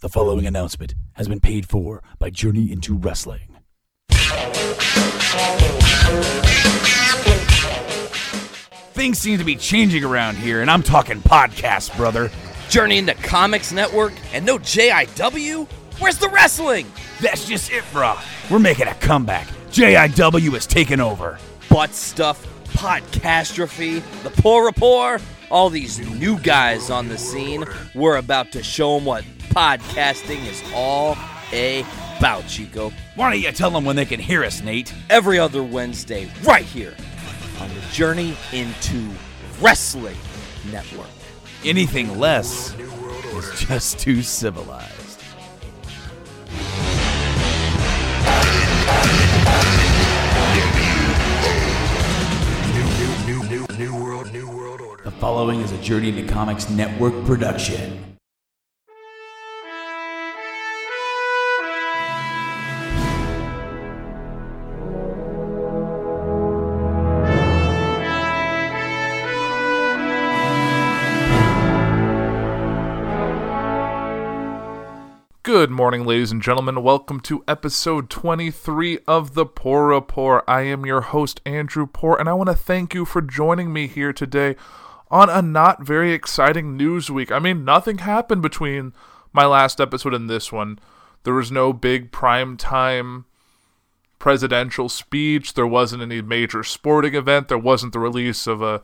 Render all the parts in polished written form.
The following announcement has been paid for by Journey Into Wrestling. Things seem to be changing around here, and I'm talking podcasts, brother. Journey Into Comics Network, and no JIW? Where's the wrestling? That's just it, brah. We're making a comeback. JIW is taking over. Butt stuff, podcastrophy, the Poor Report, all these new guys on the scene. We're about to show them what podcasting is all about, Chico. Why don't you tell them when they can hear us, Nate? Every other Wednesday, right here on the Journey Into Wrestling Network. Anything less is just too civilized. New World Order. The following is a Journey Into Comics Network production. Good morning, ladies and gentlemen. Welcome to episode 23 of The Poor Report. I am your host, Andrew Poor, and I want to thank you for joining me here today on a not very exciting news week. I mean, nothing happened between my last episode and this one. There was no big primetime presidential speech. There wasn't any major sporting event. There wasn't the release of a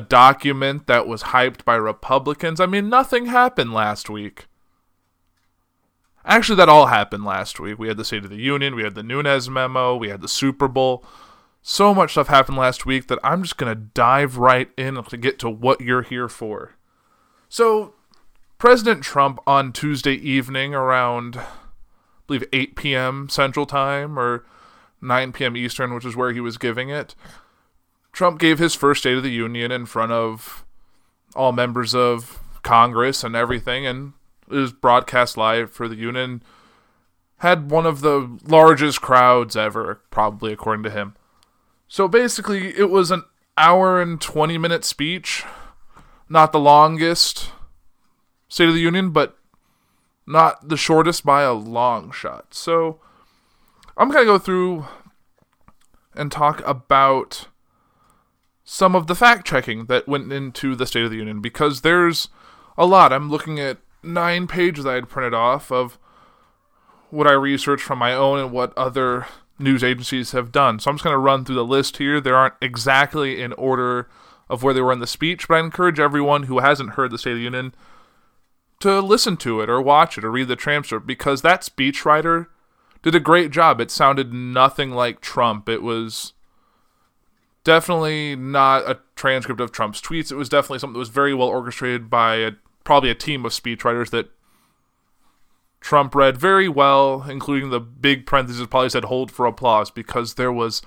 document that was hyped by Republicans. I mean, nothing happened last week. Actually, that all happened last week. We had the State of the Union, we had the Nunes memo, we had the Super Bowl. So much stuff happened last week that I'm just going to dive right in to get to what you're here for. So, President Trump on Tuesday evening around, I believe, 8 p.m. Central Time or 9 p.m. Eastern, which is where he was giving it, Trump gave his first State of the Union in front of all members of Congress and everything, and is broadcast live for the Union, had one of the largest crowds ever, probably, according to him. So basically, it was an hour and 20-minute speech. Not the longest State of the Union, but not the shortest by a long shot. So I'm going to go through and talk about some of the fact-checking that went into the State of the Union, because there's a lot. I'm looking at 9 pages I had printed off of what I researched from my own and what other news agencies have done. So I'm just going to run through the list here. They aren't exactly in order of where they were in the speech, but I encourage everyone who hasn't heard the State of the Union to listen to it or watch it or read the transcript, because that speechwriter did a great job. It sounded nothing like Trump. It was definitely not a transcript of Trump's tweets. It was definitely something that was very well orchestrated by probably a team of speechwriters that Trump read very well, including the big parentheses probably said "hold for applause," because there was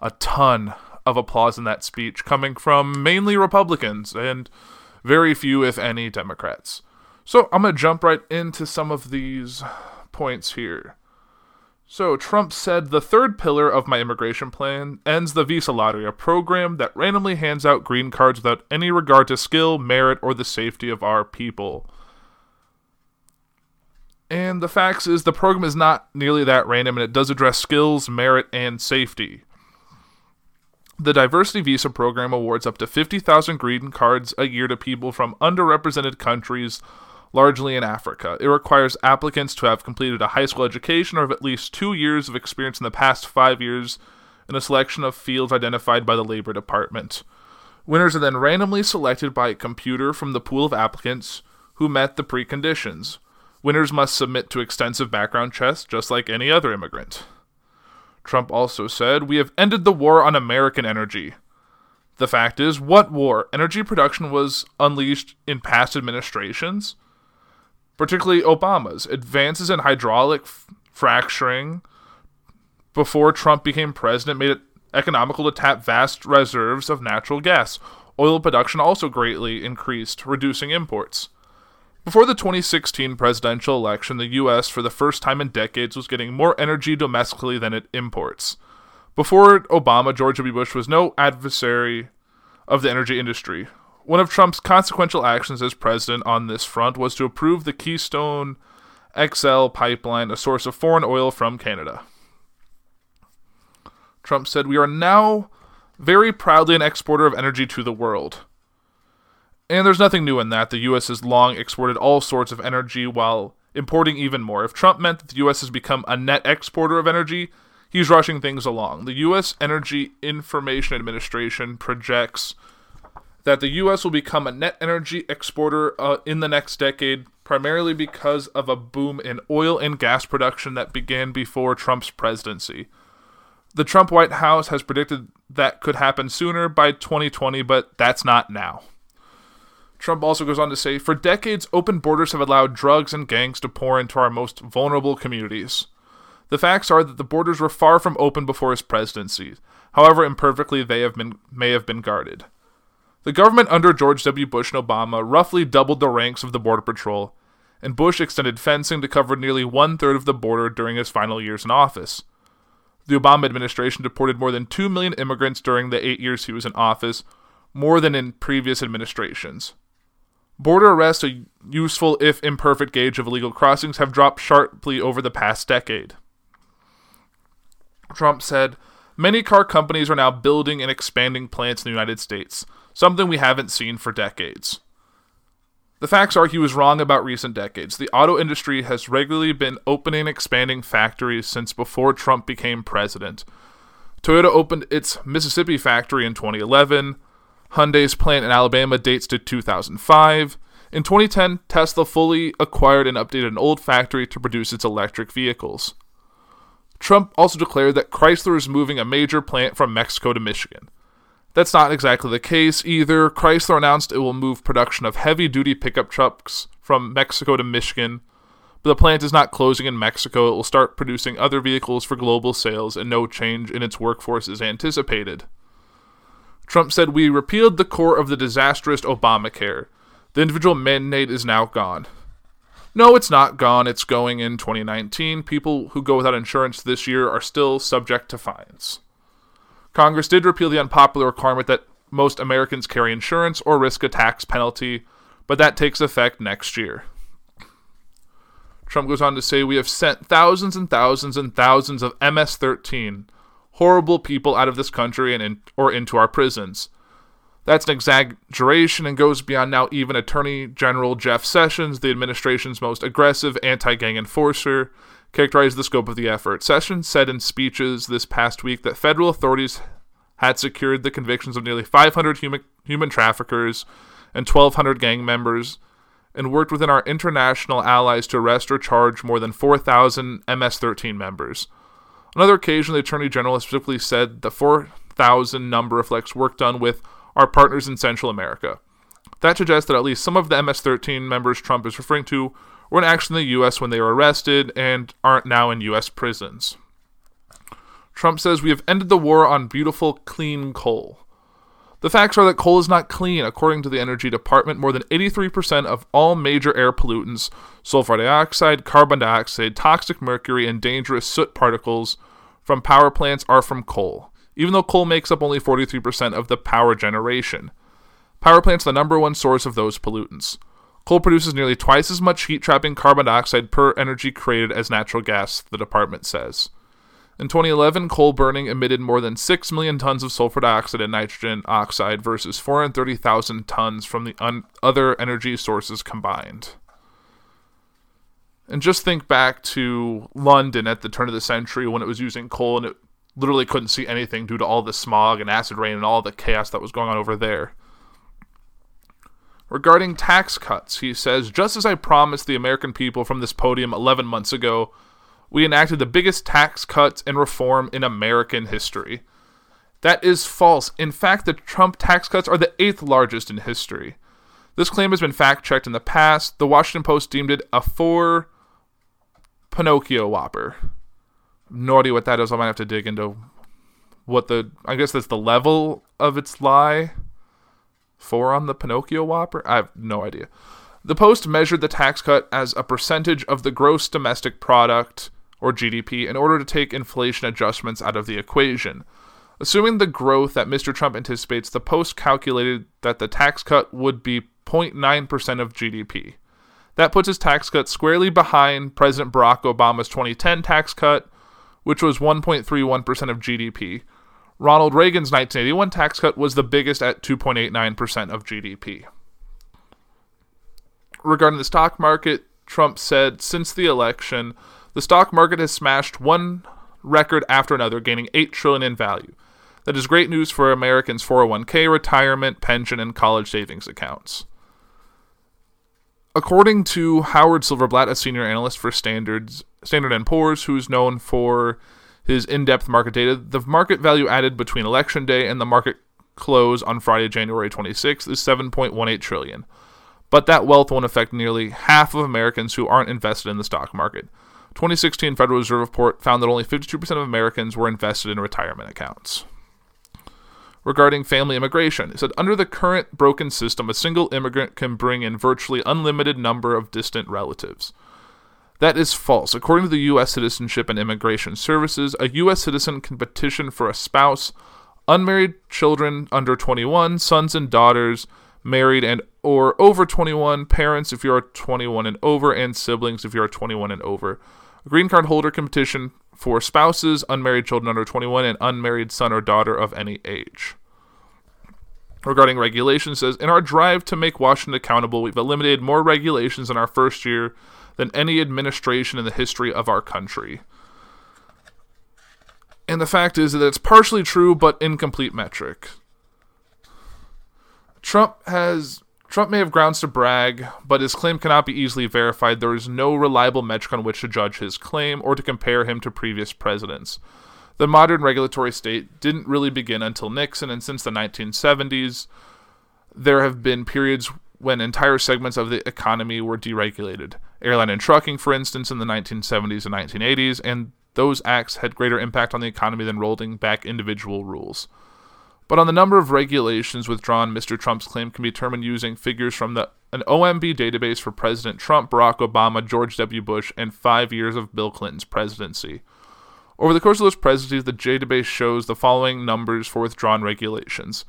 a ton of applause in that speech coming from mainly Republicans and very few, if any, Democrats. So I'm going to jump right into some of these points here. So Trump said, "The third pillar of my immigration plan ends the visa lottery, a program that randomly hands out green cards without any regard to skill, merit, or the safety of our people." And the facts is the program is not nearly that random, and it does address skills, merit, and safety. The diversity visa program awards up to 50,000 green cards a year to people from underrepresented countries, largely in Africa. It requires applicants to have completed a high school education or have at least 2 years of experience in the past 5 years in a selection of fields identified by the Labor Department. Winners are then randomly selected by a computer from the pool of applicants who met the preconditions. Winners must submit to extensive background checks, just like any other immigrant. Trump also said, "We have ended the war on American energy." The fact is, what war? Energy production was unleashed in past administrations, particularly Obama's. Advances in hydraulic fracturing before Trump became president made it economical to tap vast reserves of natural gas. Oil production also greatly increased, reducing imports. Before the 2016 presidential election, the U.S., for the first time in decades, was getting more energy domestically than it imports. Before Obama, George W. Bush was no adversary of the energy industry. One of Trump's consequential actions as president on this front was to approve the Keystone XL pipeline, a source of foreign oil from Canada. Trump said, "We are now very proudly an exporter of energy to the world." And there's nothing new in that. The U.S. has long exported all sorts of energy while importing even more. If Trump meant that the U.S. has become a net exporter of energy, he's rushing things along. The U.S. Energy Information Administration projects that the U.S. will become a net energy exporter in the next decade, primarily because of a boom in oil and gas production that began before Trump's presidency. The Trump White House has predicted that could happen sooner, by 2020, but that's not now. Trump also goes on to say, "For decades, open borders have allowed drugs and gangs to pour into our most vulnerable communities. The facts are that the borders were far from open before his presidency. However imperfectly they have been, may have been guarded. The government under George W. Bush and Obama roughly doubled the ranks of the Border Patrol, and Bush extended fencing to cover nearly one-third of the border during his final years in office. The Obama administration deported more than 2 million immigrants during the 8 years he was in office, more than in previous administrations. Border arrests, a useful if imperfect gauge of illegal crossings, have dropped sharply over the past decade." Trump said, "Many car companies are now building and expanding plants in the United States, something we haven't seen for decades. The facts are he was wrong about recent decades. The auto industry has regularly been opening and expanding factories since before Trump became president. Toyota opened its Mississippi factory in 2011. Hyundai's plant in Alabama dates to 2005. In 2010, Tesla fully acquired and updated an old factory to produce its electric vehicles." Trump also declared that Chrysler is moving a major plant from Mexico to Michigan. That's not exactly the case either. Chrysler announced it will move production of heavy-duty pickup trucks from Mexico to Michigan, but the plant is not closing in Mexico. It will start producing other vehicles for global sales, and no change in its workforce is anticipated. Trump said, "We repealed the core of the disastrous Obamacare. The individual mandate is now gone." No, it's not gone. It's going in 2019. People who go without insurance this year are still subject to fines. Congress did repeal the unpopular requirement that most Americans carry insurance or risk a tax penalty, but that takes effect next year. Trump goes on to say, "We have sent thousands and thousands and thousands of MS-13, horrible people, out of this country and into our prisons. That's an exaggeration and goes beyond now even Attorney General Jeff Sessions, the administration's most aggressive anti-gang enforcer, characterized the scope of the effort. Sessions said in speeches this past week that federal authorities had secured the convictions of nearly 500 human traffickers and 1,200 gang members, and worked within our international allies to arrest or charge more than 4,000 MS-13 members. On another occasion, the Attorney General has specifically said the 4,000 number reflects work done with our partners in Central America. That suggests that at least some of the MS-13 members Trump is referring to were in action in the U.S. when they were arrested and aren't now in U.S. prisons." Trump says, "We have ended the war on beautiful, clean coal. The facts are that coal is not clean. According to the Energy Department, more than 83% of all major air pollutants, sulfur dioxide, carbon dioxide, toxic mercury, and dangerous soot particles from power plants are from coal, even though coal makes up only 43% of the power generation. Power plants are the number one source of those pollutants. Coal produces nearly twice as much heat-trapping carbon dioxide per energy created as natural gas," the department says. In 2011, coal burning emitted more than 6 million tons of sulfur dioxide and nitrogen oxide versus 430,000 tons from the other energy sources combined. And just think back to London at the turn of the century when it was using coal and it literally couldn't see anything due to all the smog and acid rain and all the chaos that was going on over there. Regarding tax cuts, he says, "Just as I promised the American people from this podium 11 months ago, we enacted the biggest tax cuts and reform in American history. That is false. In fact, the Trump tax cuts are the 8th largest in history. This claim has been fact-checked in the past. The Washington Post deemed it a 4 Pinocchio whopper." No idea what that is. I might have to dig into what the... I guess that's the level of its lie. 4 on the Pinocchio whopper? I have no idea. The Post measured the tax cut as a percentage of the gross domestic product, or GDP, in order to take inflation adjustments out of the equation. Assuming the growth that Mr. Trump anticipates, the Post calculated that the tax cut would be 0.9% of GDP. That puts his tax cut squarely behind President Barack Obama's 2010 tax cut, which was 1.31% of GDP. Ronald Reagan's 1981 tax cut was the biggest at 2.89% of GDP. Regarding the stock market, Trump said, since the election, the stock market has smashed one record after another, gaining $8 trillion in value. That is great news for Americans' 401k, retirement, pension, and college savings accounts. According to Howard Silverblatt, a senior analyst for Standard & Poor's, who's known for his in-depth market data, the market value added between Election Day and the market close on Friday, January 26th, is $7.18 trillion. But that wealth won't affect nearly half of Americans who aren't invested in the stock market. 2016 Federal Reserve report found that only 52% of Americans were invested in retirement accounts. Regarding family immigration, it said, under the current broken system, a single immigrant can bring in virtually unlimited number of distant relatives. That is false. According to the U.S. Citizenship and Immigration Services, a U.S. citizen can petition for a spouse, unmarried children under 21, sons and daughters, married and or over 21, parents if you are 21 and over, and siblings if you are 21 and over. A green card holder can petition for spouses, unmarried children under 21, and unmarried son or daughter of any age. Regarding regulations, says, in our drive to make Washington accountable, we've eliminated more regulations in our first year than any administration in the history of our country. And the fact is that it's partially true, but incomplete metric. Trump may have grounds to brag, but his claim cannot be easily verified. There is no reliable metric on which to judge his claim or to compare him to previous presidents. The modern regulatory state didn't really begin until Nixon, and since the 1970s, there have been periods when entire segments of the economy were deregulated. Airline and trucking, for instance, in the 1970s and 1980s, and those acts had greater impact on the economy than rolling back individual rules. But on the number of regulations withdrawn, Mr. Trump's claim can be determined using figures from an OMB database for President Trump, Barack Obama, George W. Bush, and 5 years of Bill Clinton's presidency. Over the course of those presidencies, the database shows the following numbers for withdrawn regulations.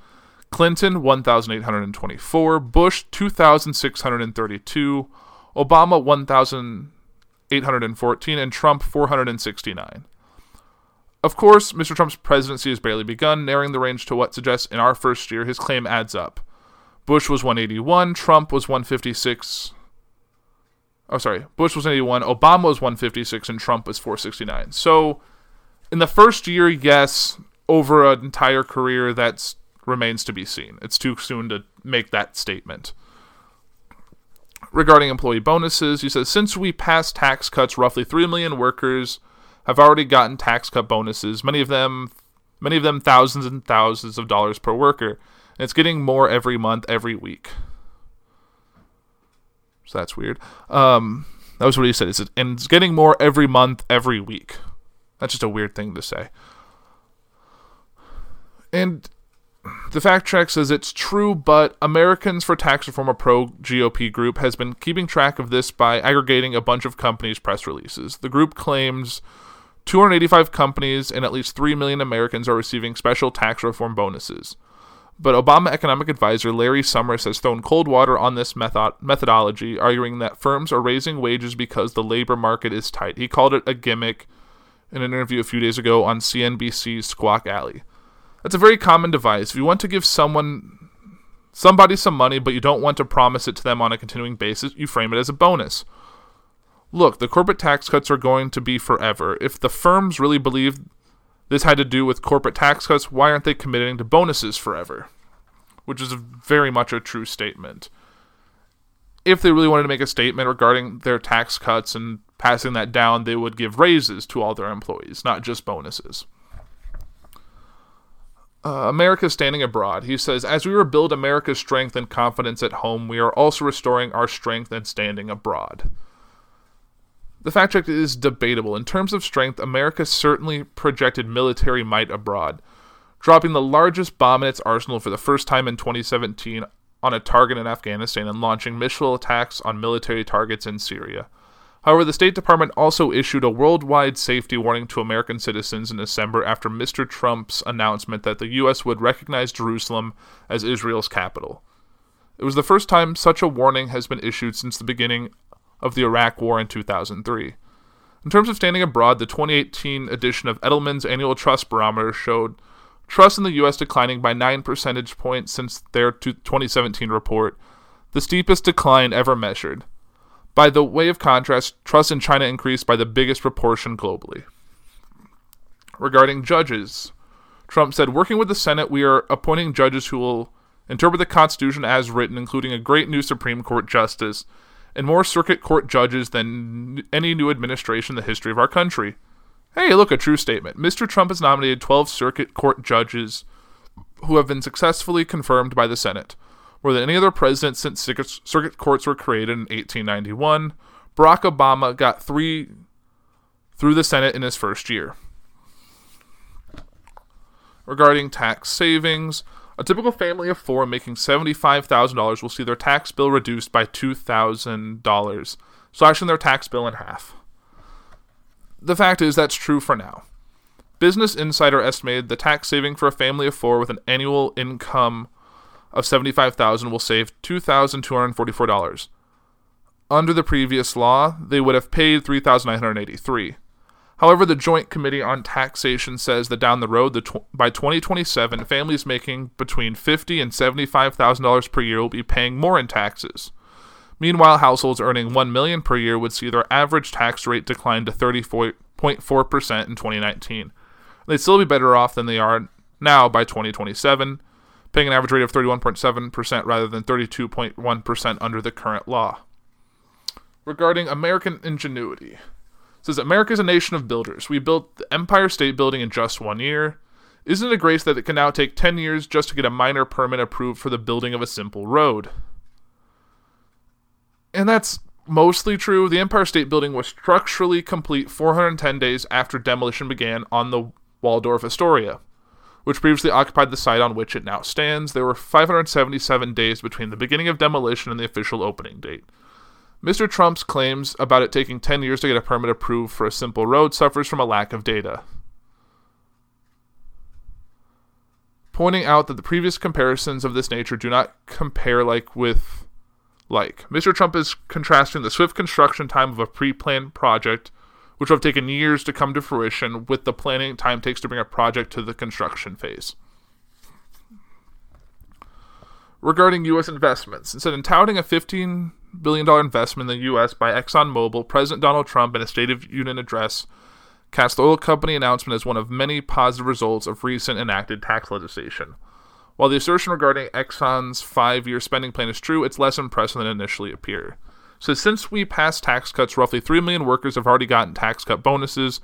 Clinton, 1,824. Bush, 2,632. Obama, 1,814. And Trump, 469. Of course, Mr. Trump's presidency has barely begun, narrowing the range to what suggests in our first year his claim adds up. Bush was 181, Trump was 156. Bush was 81, Obama was 156, and Trump was 469. So, in the first year, yes, over an entire career, that remains to be seen. It's too soon to make that statement. Regarding employee bonuses, he says, since we passed tax cuts, roughly 3 million workers have already gotten tax cut bonuses, many of them thousands and thousands of dollars per worker. And it's getting more every month, every week. So that's weird. That was what he said. It said, and it's getting more every month, every week. That's just a weird thing to say. And the fact check says it's true, but Americans for Tax Reform, a pro-GOP group, has been keeping track of this by aggregating a bunch of companies' press releases. The group claims 285 companies and at least 3 million Americans are receiving special tax reform bonuses. But Obama economic advisor Larry Summers has thrown cold water on this methodology, arguing that firms are raising wages because the labor market is tight. He called it a gimmick in an interview a few days ago on CNBC's Squawk Alley. That's a very common device. If you want to give somebody some money, but you don't want to promise it to them on a continuing basis, you frame it as a bonus. Look, the corporate tax cuts are going to be forever. If the firms really believe this had to do with corporate tax cuts, why aren't they committing to bonuses forever? Which is very much a true statement. If they really wanted to make a statement regarding their tax cuts and passing that down, they would give raises to all their employees, not just bonuses. America standing abroad. He says, as we rebuild America's strength and confidence at home, we are also restoring our strength and standing abroad. The fact check is debatable. In terms of strength, America certainly projected military might abroad, dropping the largest bomb in its arsenal for the first time in 2017 on a target in Afghanistan and launching missile attacks on military targets in Syria. However, the State Department also issued a worldwide safety warning to American citizens in December after Mr. Trump's announcement that the U.S. would recognize Jerusalem as Israel's capital. It was the first time such a warning has been issued since the beginning of the Iraq War in 2003. In terms of standing abroad, the 2018 edition of Edelman's Annual Trust Barometer showed trust in the U.S. declining by 9 percentage points since their 2017 report, the steepest decline ever measured. By the way of contrast, trust in China increased by the biggest proportion globally. Regarding judges, Trump said, "Working with the Senate, we are appointing judges who will interpret the Constitution as written, including a great new Supreme Court justice and more circuit court judges than any new administration in the history of our country." Hey, look, a true statement. Mr. Trump has nominated 12 circuit court judges who have been successfully confirmed by the Senate, more than any other president since circuit courts were created in 1891. Barack Obama got 3 through the Senate in his first year. Regarding tax savings, a typical family of 4 making $75,000 will see their tax bill reduced by $2,000, slashing their tax bill in half. The fact is, that's true for now. Business Insider estimated the tax saving for a family of 4 with an annual income of $75,000 will save $2,244. Under the previous law, they would have paid $3,983. However, the Joint Committee on Taxation says that down the road, by 2027, families making between $50,000 and $75,000 per year will be paying more in taxes. Meanwhile, households earning $1 million per year would see their average tax rate decline to 34.4% in 2019. They'd still be better off than they are now by 2027, paying an average rate of 31.7% rather than 32.1% under the current law. Regarding American ingenuity, says, "America is a nation of builders. We built the Empire State Building in just 1 year. Isn't it a grace that it can now take 10 years just to get a minor permit approved for the building of a simple road?" And that's mostly true. The Empire State Building was structurally complete 410 days after demolition began on the Waldorf Astoria, which previously occupied the site on which it now stands. There were 577 days between the beginning of demolition and the official opening date. Mr. Trump's claims about it taking 10 years to get a permit approved for a simple road suffers from a lack of data, pointing out that the previous comparisons of this nature do not compare like with like. Mr. Trump is contrasting the swift construction time of a pre-planned project, which would have taken years to come to fruition, with the planning time takes to bring a project to the construction phase. Regarding U.S. investments, instead of touting a $15 billion investment in the U.S. by ExxonMobil, President Donald Trump, in a State of Union address, cast the oil company announcement as one of many positive results of recent enacted tax legislation. While the assertion regarding Exxon's 5-year spending plan is true, it's less impressive than it initially appeared. So since we passed tax cuts, roughly 3 million workers have already gotten tax cut bonuses,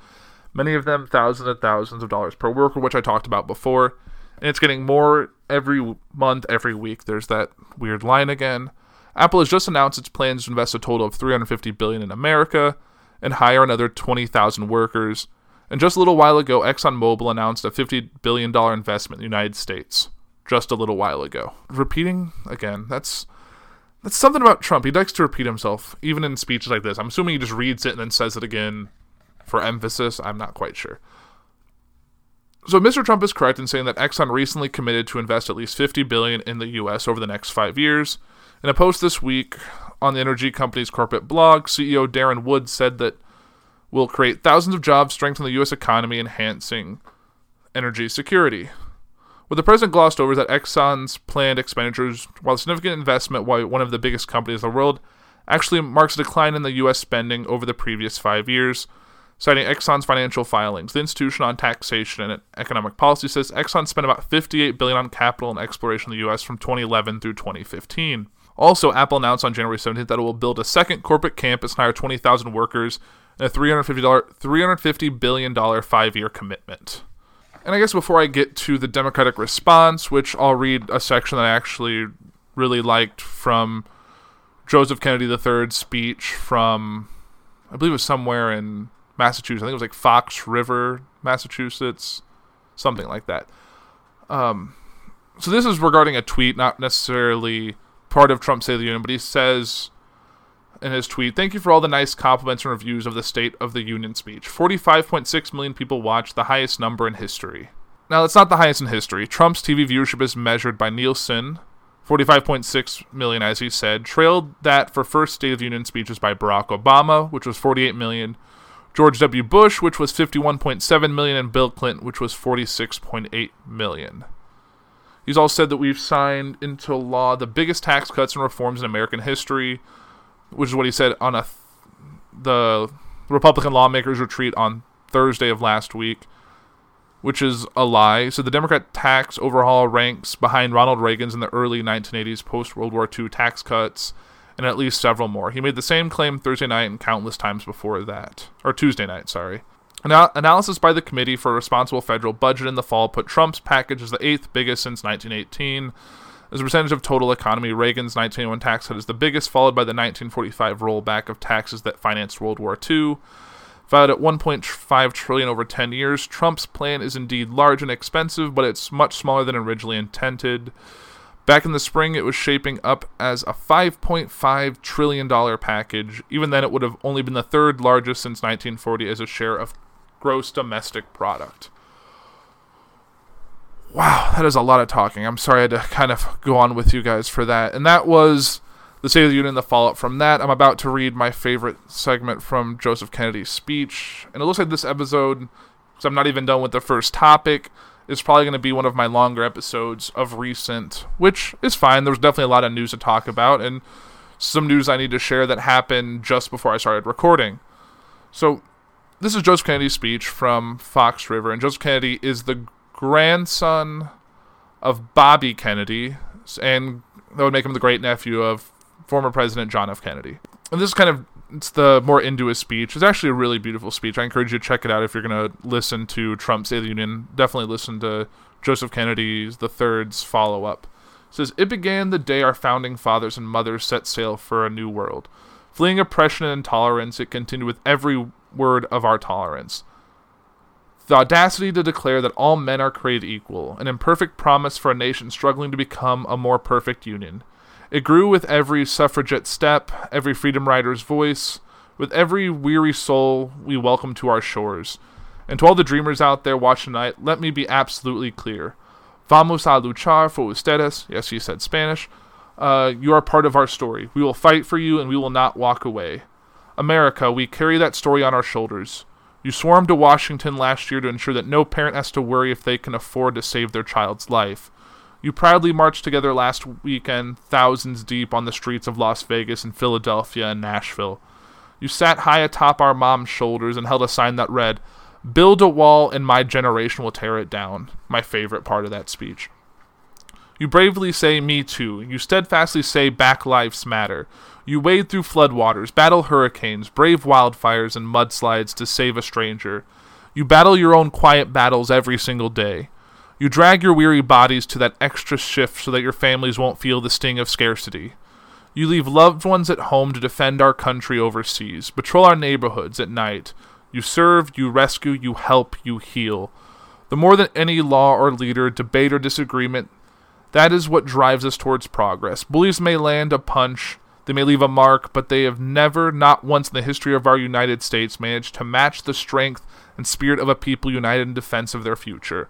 many of them thousands and thousands of dollars per worker, which I talked about before. And it's getting more every month, every week. There's that weird line again. Apple has just announced its plans to invest a total of $350 billion in America and hire another 20,000 workers. And just a little while ago, ExxonMobil announced a $50 billion investment in the United States. Just a little while ago. Repeating again, that's something about Trump. He likes to repeat himself, even in speeches like this. I'm assuming he just reads it and then says it again for emphasis. I'm not quite sure. So Mr. Trump is correct in saying that Exxon recently committed to invest at least $50 billion in the U.S. over the next 5 years. In a post this week on the energy company's corporate blog, CEO Darren Woods said that will create thousands of jobs, strengthen the U.S. economy, enhancing energy security. What the president glossed over is that Exxon's planned expenditures, while a significant investment by one of the biggest companies in the world, actually marks a decline in the U.S. spending over the previous 5 years, citing Exxon's financial filings. The Institution on Taxation and Economic Policy says Exxon spent about $58 billion on capital and exploration in the U.S. from 2011 through 2015. Also, Apple announced on January 17th that it will build a second corporate campus and hire 20,000 workers in a $350 billion 5-year commitment. And I guess before I get to the Democratic response, which I'll read a section that I actually really liked from Joseph Kennedy III's speech from, I believe it was somewhere in Massachusetts. I think it was like Fox River, Massachusetts, something like that. So this is regarding a tweet, not necessarily part of Trump's State of the Union, but he says in his tweet, "Thank you for all the nice compliments and reviews of the State of the Union speech. 45.6 million people watched, the highest number in history." Now, that's not the highest in history. Trump's TV viewership is measured by Nielsen, $45.6 million, as he said, trailed that for first State of the Union speeches by Barack Obama, which was $48 million, George W. Bush, which was $51.7 million, and Bill Clinton, which was $46.8 million. He's also said that we've signed into law the biggest tax cuts and reforms in American history, which is what he said on the Republican lawmakers' retreat on Thursday of last week, which is a lie. So the Democrat tax overhaul ranks behind Ronald Reagan's in the early 1980s post-World War II tax cuts, and at least several more. He made the same claim Thursday night and countless times before that. Or Tuesday night, sorry. Analysis by the Committee for a Responsible Federal Budget in the fall put Trump's package as the eighth biggest since 1918. As a percentage of total economy, Reagan's 1981 tax cut is the biggest, followed by the 1945 rollback of taxes that financed World War II. Valued at $1.5 trillion over 10 years, Trump's plan is indeed large and expensive, but it's much smaller than originally intended. Back in the spring, it was shaping up as a $5.5 trillion package. Even then, it would have only been the third largest since 1940 as a share of gross domestic product. Wow, that is a lot of talking. I'm sorry I had to kind of go on with you guys for that. And that was the State of the Union and the fallout from that. I'm about to read my favorite segment from Joseph Kennedy's speech. And it looks like this episode, because I'm not even done with the first topic, is probably going to be one of my longer episodes of recent, which is fine. There was definitely a lot of news to talk about and some news I need to share that happened just before I started recording. So this is Joseph Kennedy's speech from Fox River. And Joseph Kennedy is the grandson of Bobby Kennedy, and that would make him the great-nephew of former President John F. Kennedy. And this is kind of, it's the more into his speech. It's actually a really beautiful speech. I encourage you to check it out if you're going to listen to Trump's State of the Union. Definitely listen to Joseph Kennedy's the Third's follow-up. It says, "It began the day our founding fathers and mothers set sail for a new world. Fleeing oppression and intolerance, it continued with every word of our tolerance. The audacity to declare that all men are created equal, an imperfect promise for a nation struggling to become a more perfect union. It grew with every suffragette step, every freedom rider's voice, with every weary soul we welcome to our shores. And to all the dreamers out there watching tonight, let me be absolutely clear. Vamos a luchar por ustedes." Yes, he said Spanish. You are part of our story. We will fight for you, and we will not walk away. America, we carry that story on our shoulders. You swarmed to Washington last year to ensure that no parent has to worry if they can afford to save their child's life. You proudly marched together last weekend, thousands deep, on the streets of Las Vegas and Philadelphia and Nashville. You sat high atop our mom's shoulders and held a sign that read, "Build a wall and my generation will tear it down." My favorite part of that speech. You bravely say, "Me too." You steadfastly say, "Back lives matter." You wade through floodwaters, battle hurricanes, brave wildfires, and mudslides to save a stranger. You battle your own quiet battles every single day. You drag your weary bodies to that extra shift so that your families won't feel the sting of scarcity. You leave loved ones at home to defend our country overseas, patrol our neighborhoods at night. You serve, you rescue, you help, you heal. The more than any law or leader, debate or disagreement, that is what drives us towards progress. Bullies may land a punch, they may leave a mark, but they have never, not once in the history of our United States, managed to match the strength and spirit of a people united in defense of their future.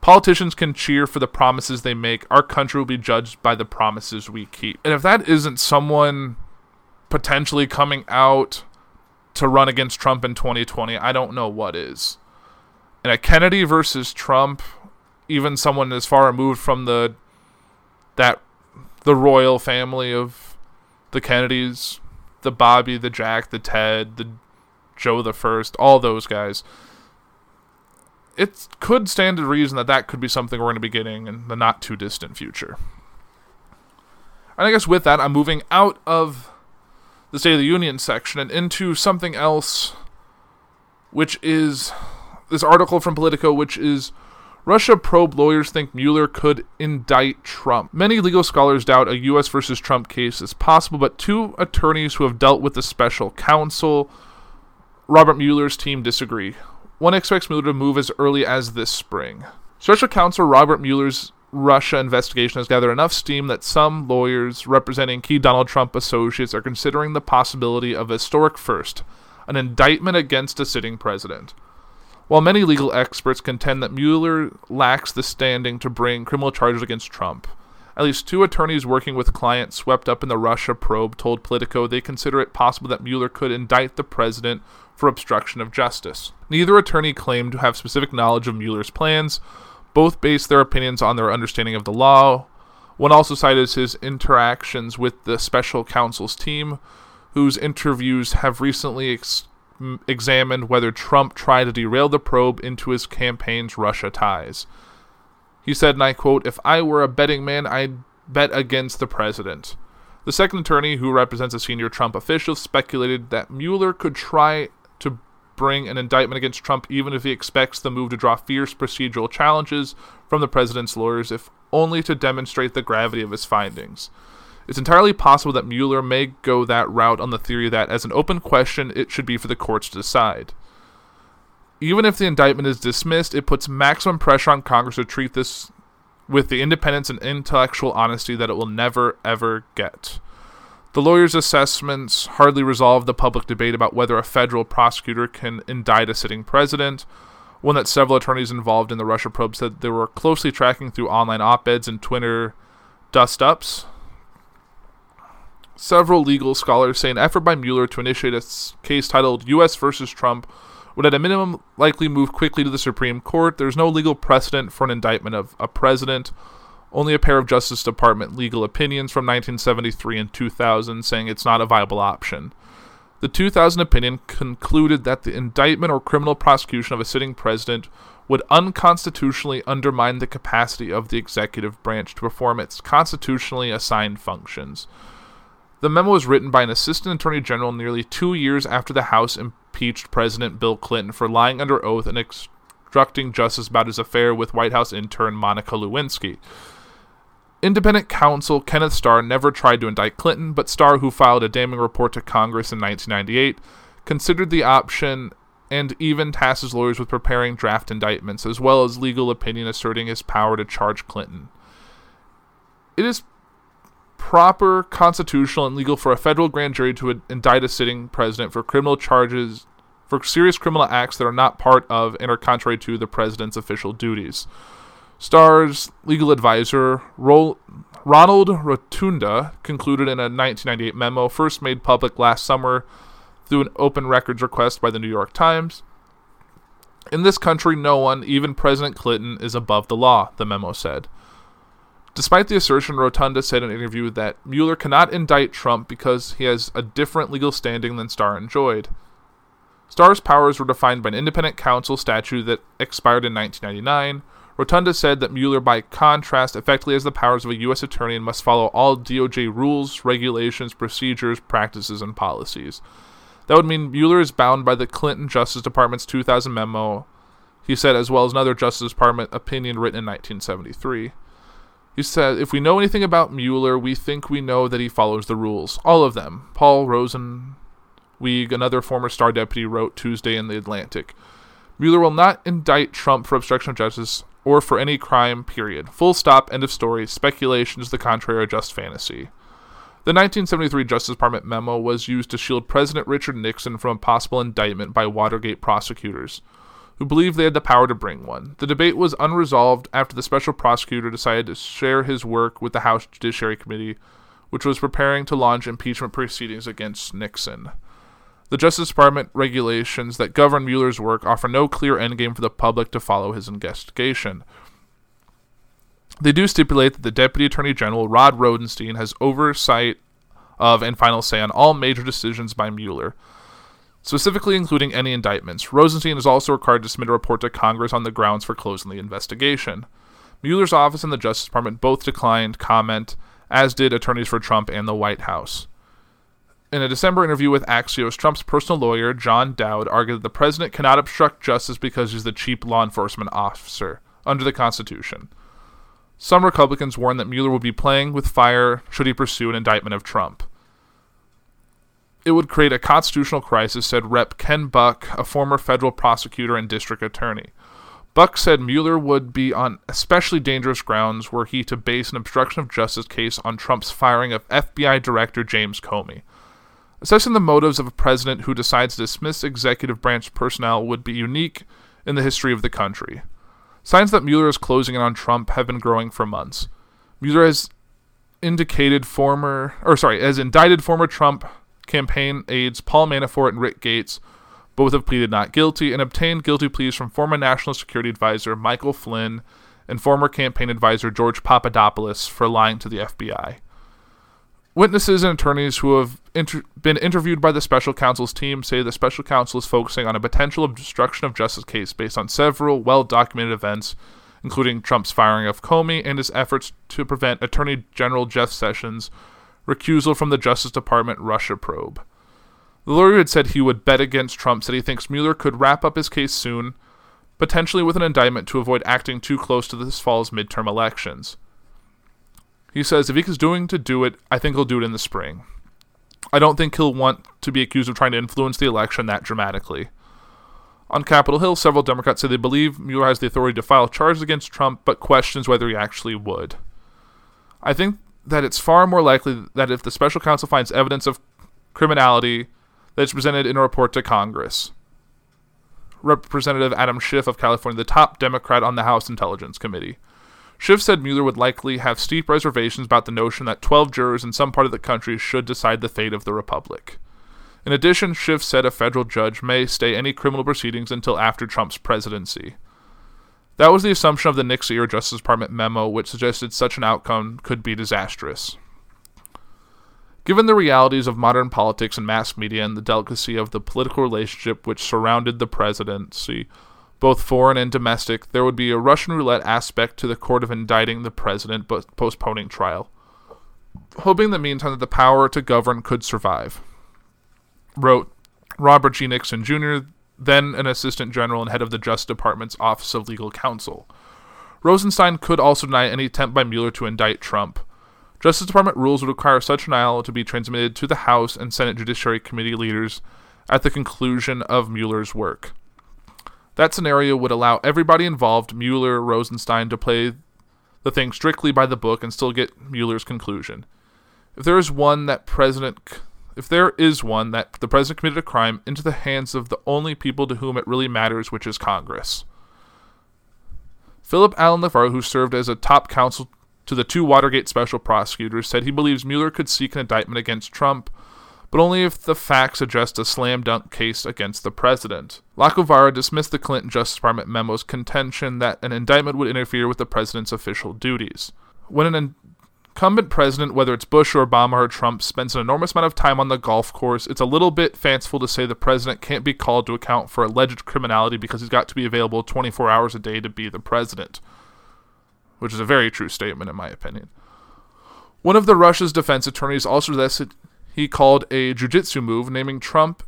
Politicians can cheer for the promises they make. Our country will be judged by the promises we keep. And if that isn't someone potentially coming out to run against Trump in 2020, I don't know what is. And a Kennedy versus Trump, even someone as far removed from the royal family of the Kennedys, the Bobby, the Jack, the Ted, the Joe the First, all those guys, it could stand to reason that that could be something we're going to be getting in the not-too-distant future. And I guess with that, I'm moving out of the State of the Union section and into something else, which is this article from Politico, which is Russia probe lawyers think Mueller could indict Trump. Many legal scholars doubt a U.S. versus Trump case is possible, but two attorneys who have dealt with the special counsel, Robert Mueller's team, disagree. One expects Mueller to move as early as this spring. Special counsel Robert Mueller's Russia investigation has gathered enough steam that some lawyers representing key Donald Trump associates are considering the possibility of a historic first, an indictment against a sitting president. While many legal experts contend that Mueller lacks the standing to bring criminal charges against Trump, At least two attorneys working with clients swept up in the Russia probe told Politico they consider it possible that Mueller could indict the president for obstruction of justice. Neither attorney claimed to have specific knowledge of Mueller's plans. Both based their opinions on their understanding of the law. One also cited his interactions with the special counsel's team, whose interviews have recently examined whether Trump tried to derail the probe into his campaign's Russia ties. He said, and I quote, "If I were a betting man, I'd bet against the president." The second attorney, who represents a senior Trump official, speculated that Mueller could try to bring an indictment against Trump even if he expects the move to draw fierce procedural challenges from the president's lawyers, if only to demonstrate the gravity of his findings. It's entirely possible that Mueller may go that route on the theory that, as an open question, it should be for the courts to decide. Even if the indictment is dismissed, it puts maximum pressure on Congress to treat this with the independence and intellectual honesty that it will never, ever get. The lawyers' assessments hardly resolve the public debate about whether a federal prosecutor can indict a sitting president, one that several attorneys involved in the Russia probe said they were closely tracking through online op-eds and Twitter dust-ups. Several legal scholars say an effort by Mueller to initiate a case titled U.S. versus Trump would at a minimum likely move quickly to the Supreme Court. There's no legal precedent for an indictment of a president. Only a pair of Justice Department legal opinions from 1973 and 2000 saying it's not a viable option. The 2000 opinion concluded that the indictment or criminal prosecution of a sitting president would unconstitutionally undermine the capacity of the executive branch to perform its constitutionally assigned functions. The memo was written by an assistant attorney general nearly 2 years after the House impeached President Bill Clinton for lying under oath and obstructing justice about his affair with White House intern Monica Lewinsky. Independent counsel Kenneth Starr never tried to indict Clinton, but Starr, who filed a damning report to Congress in 1998, considered the option and even tasked his lawyers with preparing draft indictments, as well as legal opinion asserting his power to charge Clinton. It is proper, constitutional, and legal for a federal grand jury to indict a sitting president for criminal charges for serious criminal acts that are not part of and are contrary to the president's official duties. Starr's legal advisor, Ronald Rotunda, concluded in a 1998 memo, first made public last summer through an open records request by the New York Times. "In this country, no one, even President Clinton, is above the law," the memo said. Despite the assertion, Rotunda said in an interview that Mueller cannot indict Trump because he has a different legal standing than Starr enjoyed. Starr's powers were defined by an independent counsel statute that expired in 1999. Rotunda said that Mueller, by contrast, effectively has the powers of a U.S. attorney and must follow all DOJ rules, regulations, procedures, practices, and policies. That would mean Mueller is bound by the Clinton Justice Department's 2000 memo, he said, as well as another Justice Department opinion written in 1973. He said, "If we know anything about Mueller, we think we know that he follows the rules. All of them." Paul Rosenweig, another former Starr deputy, wrote Tuesday in The Atlantic. "Mueller will not indict Trump for obstruction of justice or for any crime, period. Full stop, end of story. Speculation to the contrary are just fantasy." The 1973 Justice Department memo was used to shield President Richard Nixon from a possible indictment by Watergate prosecutors, who believed they had the power to bring one. The debate was unresolved after the special prosecutor decided to share his work with the House Judiciary Committee, which was preparing to launch impeachment proceedings against Nixon. The Justice Department regulations that govern Mueller's work offer no clear endgame for the public to follow his investigation. They do stipulate that the Deputy Attorney General, Rod Rosenstein, has oversight of and final say on all major decisions by Mueller, specifically including any indictments. Rosenstein is also required to submit a report to Congress on the grounds for closing the investigation. Mueller's office and the Justice Department both declined comment, as did attorneys for Trump and the White House. In a December interview with Axios, Trump's personal lawyer, John Dowd, argued that the president cannot obstruct justice because he's the chief law enforcement officer under the Constitution. Some Republicans warned that Mueller would be playing with fire should he pursue an indictment of Trump. "It would create a constitutional crisis," said Rep. Ken Buck, a former federal prosecutor and district attorney. Buck said Mueller would be on especially dangerous grounds were he to base an obstruction of justice case on Trump's firing of FBI Director James Comey. Assessing the motives of a president who decides to dismiss executive branch personnel would be unique in the history of the country. Signs that Mueller is closing in on Trump have been growing for months. Mueller has has indicted former Trump campaign aides Paul Manafort and Rick Gates. Both have pleaded not guilty and obtained guilty pleas from former National Security Advisor Michael Flynn and former campaign advisor George Papadopoulos for lying to the FBI. Witnesses and attorneys who have been interviewed by the special counsel's team say the special counsel is focusing on a potential obstruction of justice case based on several well-documented events, including Trump's firing of Comey and his efforts to prevent Attorney General Jeff Sessions' recusal from the Justice Department Russia probe. The lawyer had said he would bet against Trump, said he thinks Mueller could wrap up his case soon, potentially with an indictment to avoid acting too close to this fall's midterm elections. He says, if he's going to do it, I think he'll do it in the spring. I don't think he'll want to be accused of trying to influence the election that dramatically. On Capitol Hill, several Democrats say they believe Mueller has the authority to file charges against Trump, but questions whether he actually would. I think that it's far more likely that if the special counsel finds evidence of criminality, that's presented in a report to Congress. Representative Adam Schiff of California, the top Democrat on the House Intelligence Committee. Schiff said Mueller would likely have steep reservations about the notion that 12 jurors in some part of the country should decide the fate of the republic. In addition, Schiff said a federal judge may stay any criminal proceedings until after Trump's presidency. That was the assumption of the Nixon-era Justice Department memo, which suggested such an outcome could be disastrous. Given the realities of modern politics and mass media and the delicacy of the political relationship which surrounded the presidency, both foreign and domestic, there would be a Russian roulette aspect to the court of indicting the president but postponing trial, hoping in the meantime that the power to govern could survive, wrote Robert G. Nixon Jr., then an assistant general and head of the Justice Department's Office of Legal Counsel. Rosenstein could also deny any attempt by Mueller to indict Trump. Justice Department rules would require such denial to be transmitted to the House and Senate Judiciary Committee leaders at the conclusion of Mueller's work. That scenario would allow everybody involved, Mueller, Rosenstein, to play the thing strictly by the book and still get Mueller's conclusion. If there is one that the president committed a crime, into the hands of the only people to whom it really matters, which is Congress. Philip Allen LeFaro, who served as a top counsel to the two Watergate special prosecutors, said he believes Mueller could seek an indictment against Trump, but only if the facts suggest a slam-dunk case against the president. Lacovara dismissed the Clinton Justice Department memo's contention that an indictment would interfere with the president's official duties. When an incumbent president, whether it's Bush or Obama or Trump, spends an enormous amount of time on the golf course, it's a little bit fanciful to say the president can't be called to account for alleged criminality because he's got to be available 24 hours a day to be the president. Which is a very true statement, in my opinion. One of the Russia's defense attorneys also suggested he called a jiu-jitsu move, naming Trump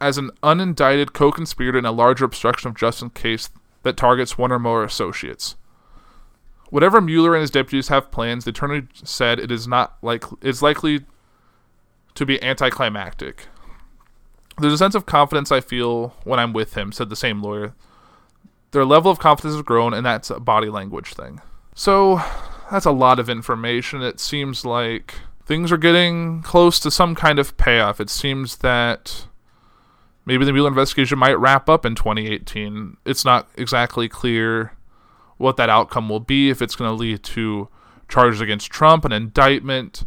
as an unindicted co-conspirator in a larger obstruction of justice case that targets one or more associates. Whatever Mueller and his deputies have plans, the attorney said it's likely to be anticlimactic. There's a sense of confidence I feel when I'm with him, said the same lawyer. Their level of confidence has grown, and that's a body language thing. So, that's a lot of information. It seems like things are getting close to some kind of payoff. It seems that maybe the Mueller investigation might wrap up in 2018. It's not exactly clear what that outcome will be, if it's going to lead to charges against Trump, an indictment,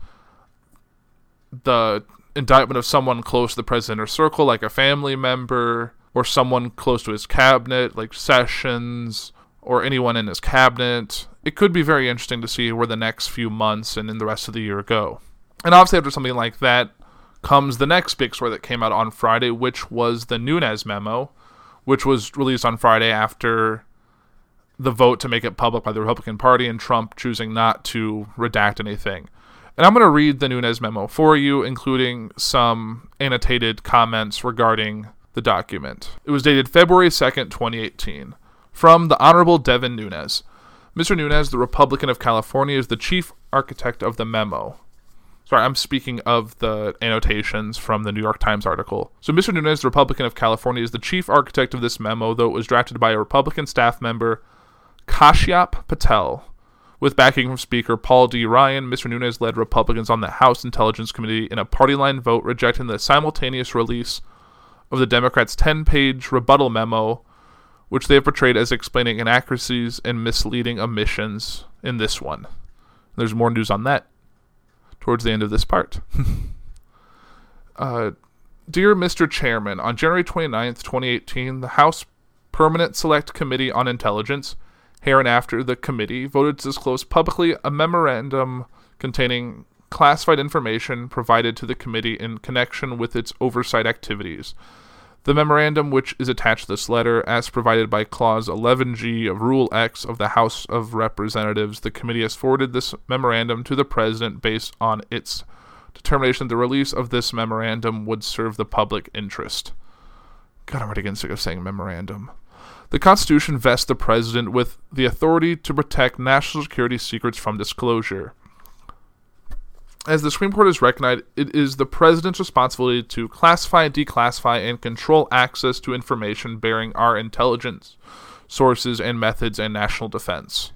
the indictment of someone close to the president or circle, like a family member, or someone close to his cabinet, like Sessions, or anyone in his cabinet. It could be very interesting to see where the next few months and in the rest of the year go. And obviously after something like that comes the next big story that came out on Friday, which was the Nunes memo, which was released on Friday after the vote to make it public by the Republican Party and Trump choosing not to redact anything. And I'm going to read the Nunes memo for you, including some annotated comments regarding the document. It was dated February 2nd, 2018. From the Honorable Devin Nunes. Mr. Nunes, the Republican of California, is the chief architect of the memo. Sorry, I'm speaking of the annotations from the New York Times article. So Mr. Nunes, the Republican of California, is the chief architect of this memo, though it was drafted by a Republican staff member, Kashyap Patel. With backing from Speaker Paul D. Ryan, Mr. Nunes led Republicans on the House Intelligence Committee in a party-line vote rejecting the simultaneous release of the Democrats' 10-page rebuttal memo, which they have portrayed as explaining inaccuracies and misleading omissions in this one. There's more news on that towards the end of this part. Dear Mr. Chairman, on January 29th, 2018, the House Permanent Select Committee on Intelligence, hereinafter the committee, voted to disclose publicly a memorandum containing classified information provided to the committee in connection with its oversight activities. The memorandum, which is attached to this letter, as provided by Clause 11G of Rule X of the House of Representatives, the committee has forwarded this memorandum to the President based on its determination the release of this memorandum would serve the public interest. God, I'm already getting sick of saying memorandum. The Constitution vests the President with the authority to protect national security secrets from disclosure. As the Supreme Court has recognized, it is the President's responsibility to classify, declassify, and control access to information bearing our intelligence sources and methods and national defense.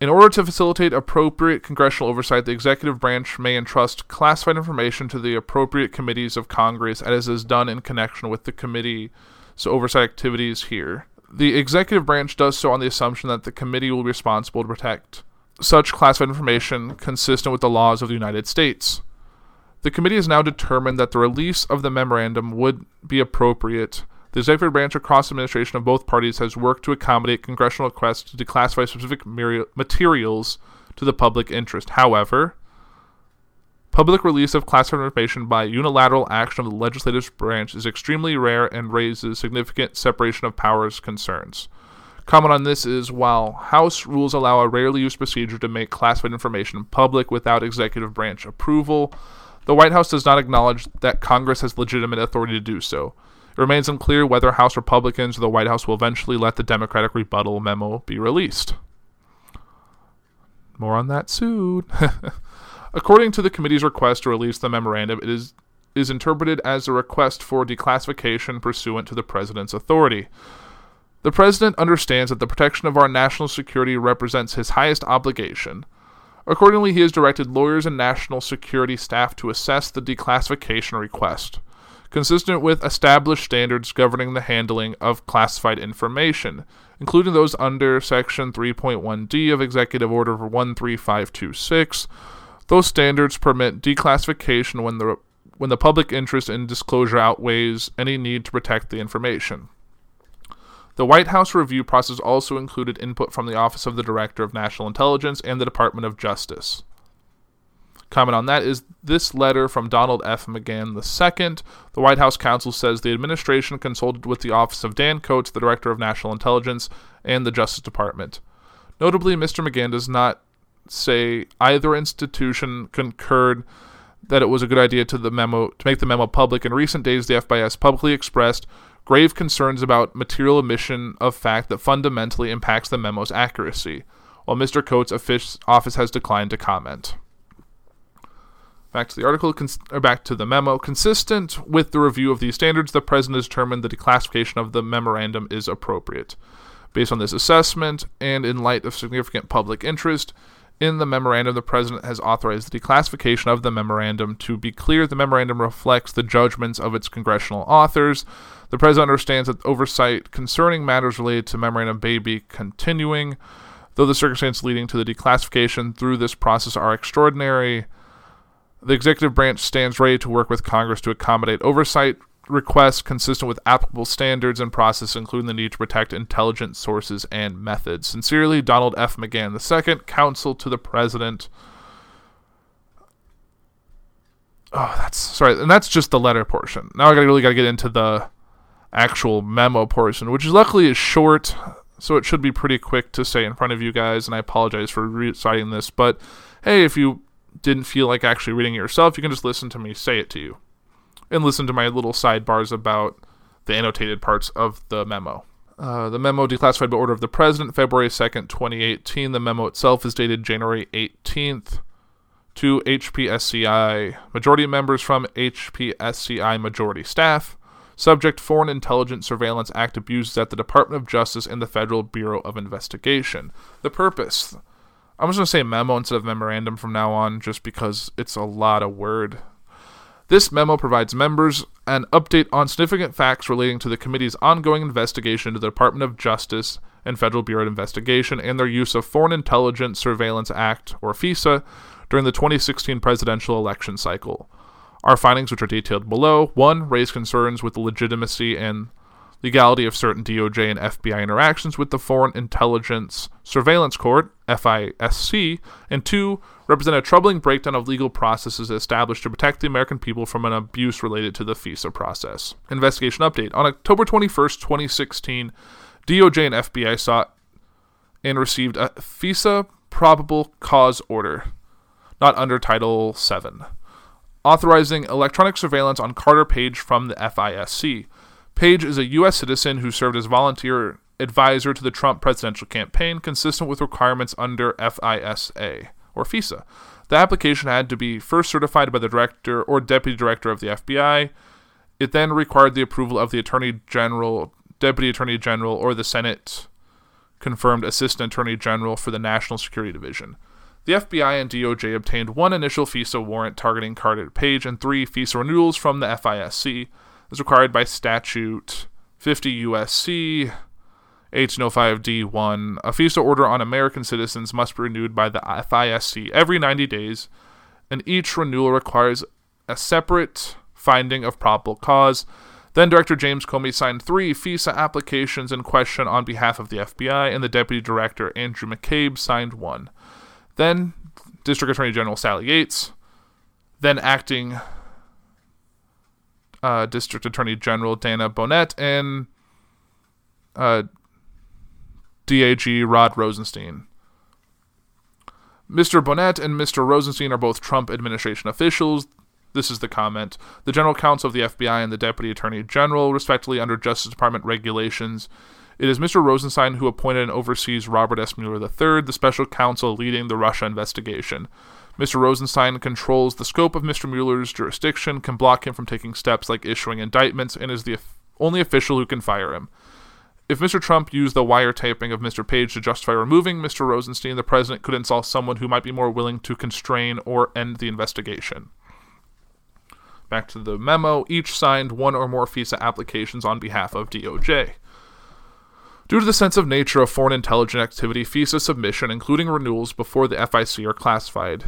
In order to facilitate appropriate congressional oversight, the executive branch may entrust classified information to the appropriate committees of Congress, as is done in connection with the committee's oversight activities here. The executive branch does so on the assumption that the committee will be responsible to protect such classified information consistent with the laws of the United States. The committee has now determined that the release of the memorandum would be appropriate. The executive branch across the administration of both parties has worked to accommodate congressional requests to declassify specific materials to the public interest. However, public release of classified information by unilateral action of the legislative branch is extremely rare and raises significant separation of powers concerns. Comment on this is, while House rules allow a rarely used procedure to make classified information public without executive branch approval, the White House does not acknowledge that Congress has legitimate authority to do so. It remains unclear whether House Republicans or the White House will eventually let the Democratic rebuttal memo be released. More on that soon. According to the committee's request to release the memorandum, it is interpreted as a request for declassification pursuant to the President's authority. The President understands that the protection of our national security represents his highest obligation. Accordingly, he has directed lawyers and national security staff to assess the declassification request, consistent with established standards governing the handling of classified information, including those under Section 3.1D of Executive Order 13526. Those standards permit declassification when the public interest in disclosure outweighs any need to protect the information. The White House review process also included input from the Office of the Director of National Intelligence and the Department of Justice. Comment on that is this letter from Donald F. McGahn II. The White House counsel says the administration consulted with the Office of Dan Coats, the Director of National Intelligence, and the Justice Department. Notably, Mr. McGahn does not say either institution concurred that it was a good idea to make the memo public. In recent days, the FBI has publicly expressed grave concerns about material omission of fact that fundamentally impacts the memo's accuracy, while Mr. Coates' office has declined to comment. Back to the article, back to the memo. Consistent with the review of these standards, the President has determined the declassification of the memorandum is appropriate. Based on this assessment, and in light of significant public interest in the memorandum, the President has authorized the declassification of the memorandum. To be clear, the memorandum reflects the judgments of its congressional authors. The President understands that oversight concerning matters related to memorandum may be continuing, though the circumstances leading to the declassification through this process are extraordinary. The executive branch stands ready to work with Congress to accommodate oversight requests consistent with applicable standards and process, including the need to protect intelligence sources and methods. Sincerely, Donald F. McGahn II, Counsel to the President. Oh, that's... Sorry, and that's just the letter portion. Now I really got to get into the actual memo portion, which luckily is short, so it should be pretty quick to say in front of you guys, and I apologize for reciting this, but hey, if you didn't feel like actually reading it yourself, you can just listen to me say it to you, and listen to my little sidebars about the annotated parts of the memo. The memo declassified by order of the President, February 2nd, 2018. The memo itself is dated January 18th to HPSCI majority members from HPSCI majority staff. Subject: Foreign Intelligence Surveillance Act abuses at the Department of Justice and the Federal Bureau of Investigation. The purpose. I'm just going to say memo instead of memorandum from now on, just because it's a lot of word. This memo provides members an update on significant facts relating to the committee's ongoing investigation into the Department of Justice and Federal Bureau of Investigation and their use of Foreign Intelligence Surveillance Act, or FISA, during the 2016 presidential election cycle. Our findings, which are detailed below, 1. Raise concerns with the legitimacy and legality of certain DOJ and FBI interactions with the Foreign Intelligence Surveillance Court, FISC, and 2. Represent a troubling breakdown of legal processes established to protect the American people from an abuse related to the FISA process. Investigation update. On October 21st, 2016, DOJ and FBI sought and received a FISA probable cause order, not under Title VII, authorizing electronic surveillance on Carter Page from the FISC. Page is a U.S. citizen who served as volunteer advisor to the Trump presidential campaign, consistent with requirements under FISA, or FISA. The application had to be first certified by the director or deputy director of the FBI. It then required the approval of the Attorney General, Deputy Attorney General, or the Senate-confirmed Assistant Attorney General for the National Security Division. The FBI and DOJ obtained 1 initial FISA warrant targeting Carter Page and 3 FISA renewals from the FISC, as required by Statute 50 U.S.C. 1805 D1. A FISA order on American citizens must be renewed by the FISC every 90 days, and each renewal requires a separate finding of probable cause. Then Director James Comey signed 3 FISA applications in question on behalf of the FBI, and the Deputy Director, Andrew McCabe, signed 1. Then District Attorney General Sally Yates, then Acting District Attorney General Dana Bonnet, and DAG Rod Rosenstein. Mr. Bonnet and Mr. Rosenstein are both Trump administration officials. This is the comment. The General Counsel of the FBI and the Deputy Attorney General, respectively, under Justice Department regulations. It is Mr. Rosenstein who appointed and oversees Robert S. Mueller III, the special counsel leading the Russia investigation. Mr. Rosenstein controls the scope of Mr. Mueller's jurisdiction, can block him from taking steps like issuing indictments, and is the only official who can fire him. If Mr. Trump used the wiretaping of Mr. Page to justify removing Mr. Rosenstein, the president could install someone who might be more willing to constrain or end the investigation. Back to the memo. Each signed 1 or more FISA applications on behalf of DOJ. Due to the sensitive nature of foreign intelligence activity, FISA submission, including renewals before the FIC, are classified.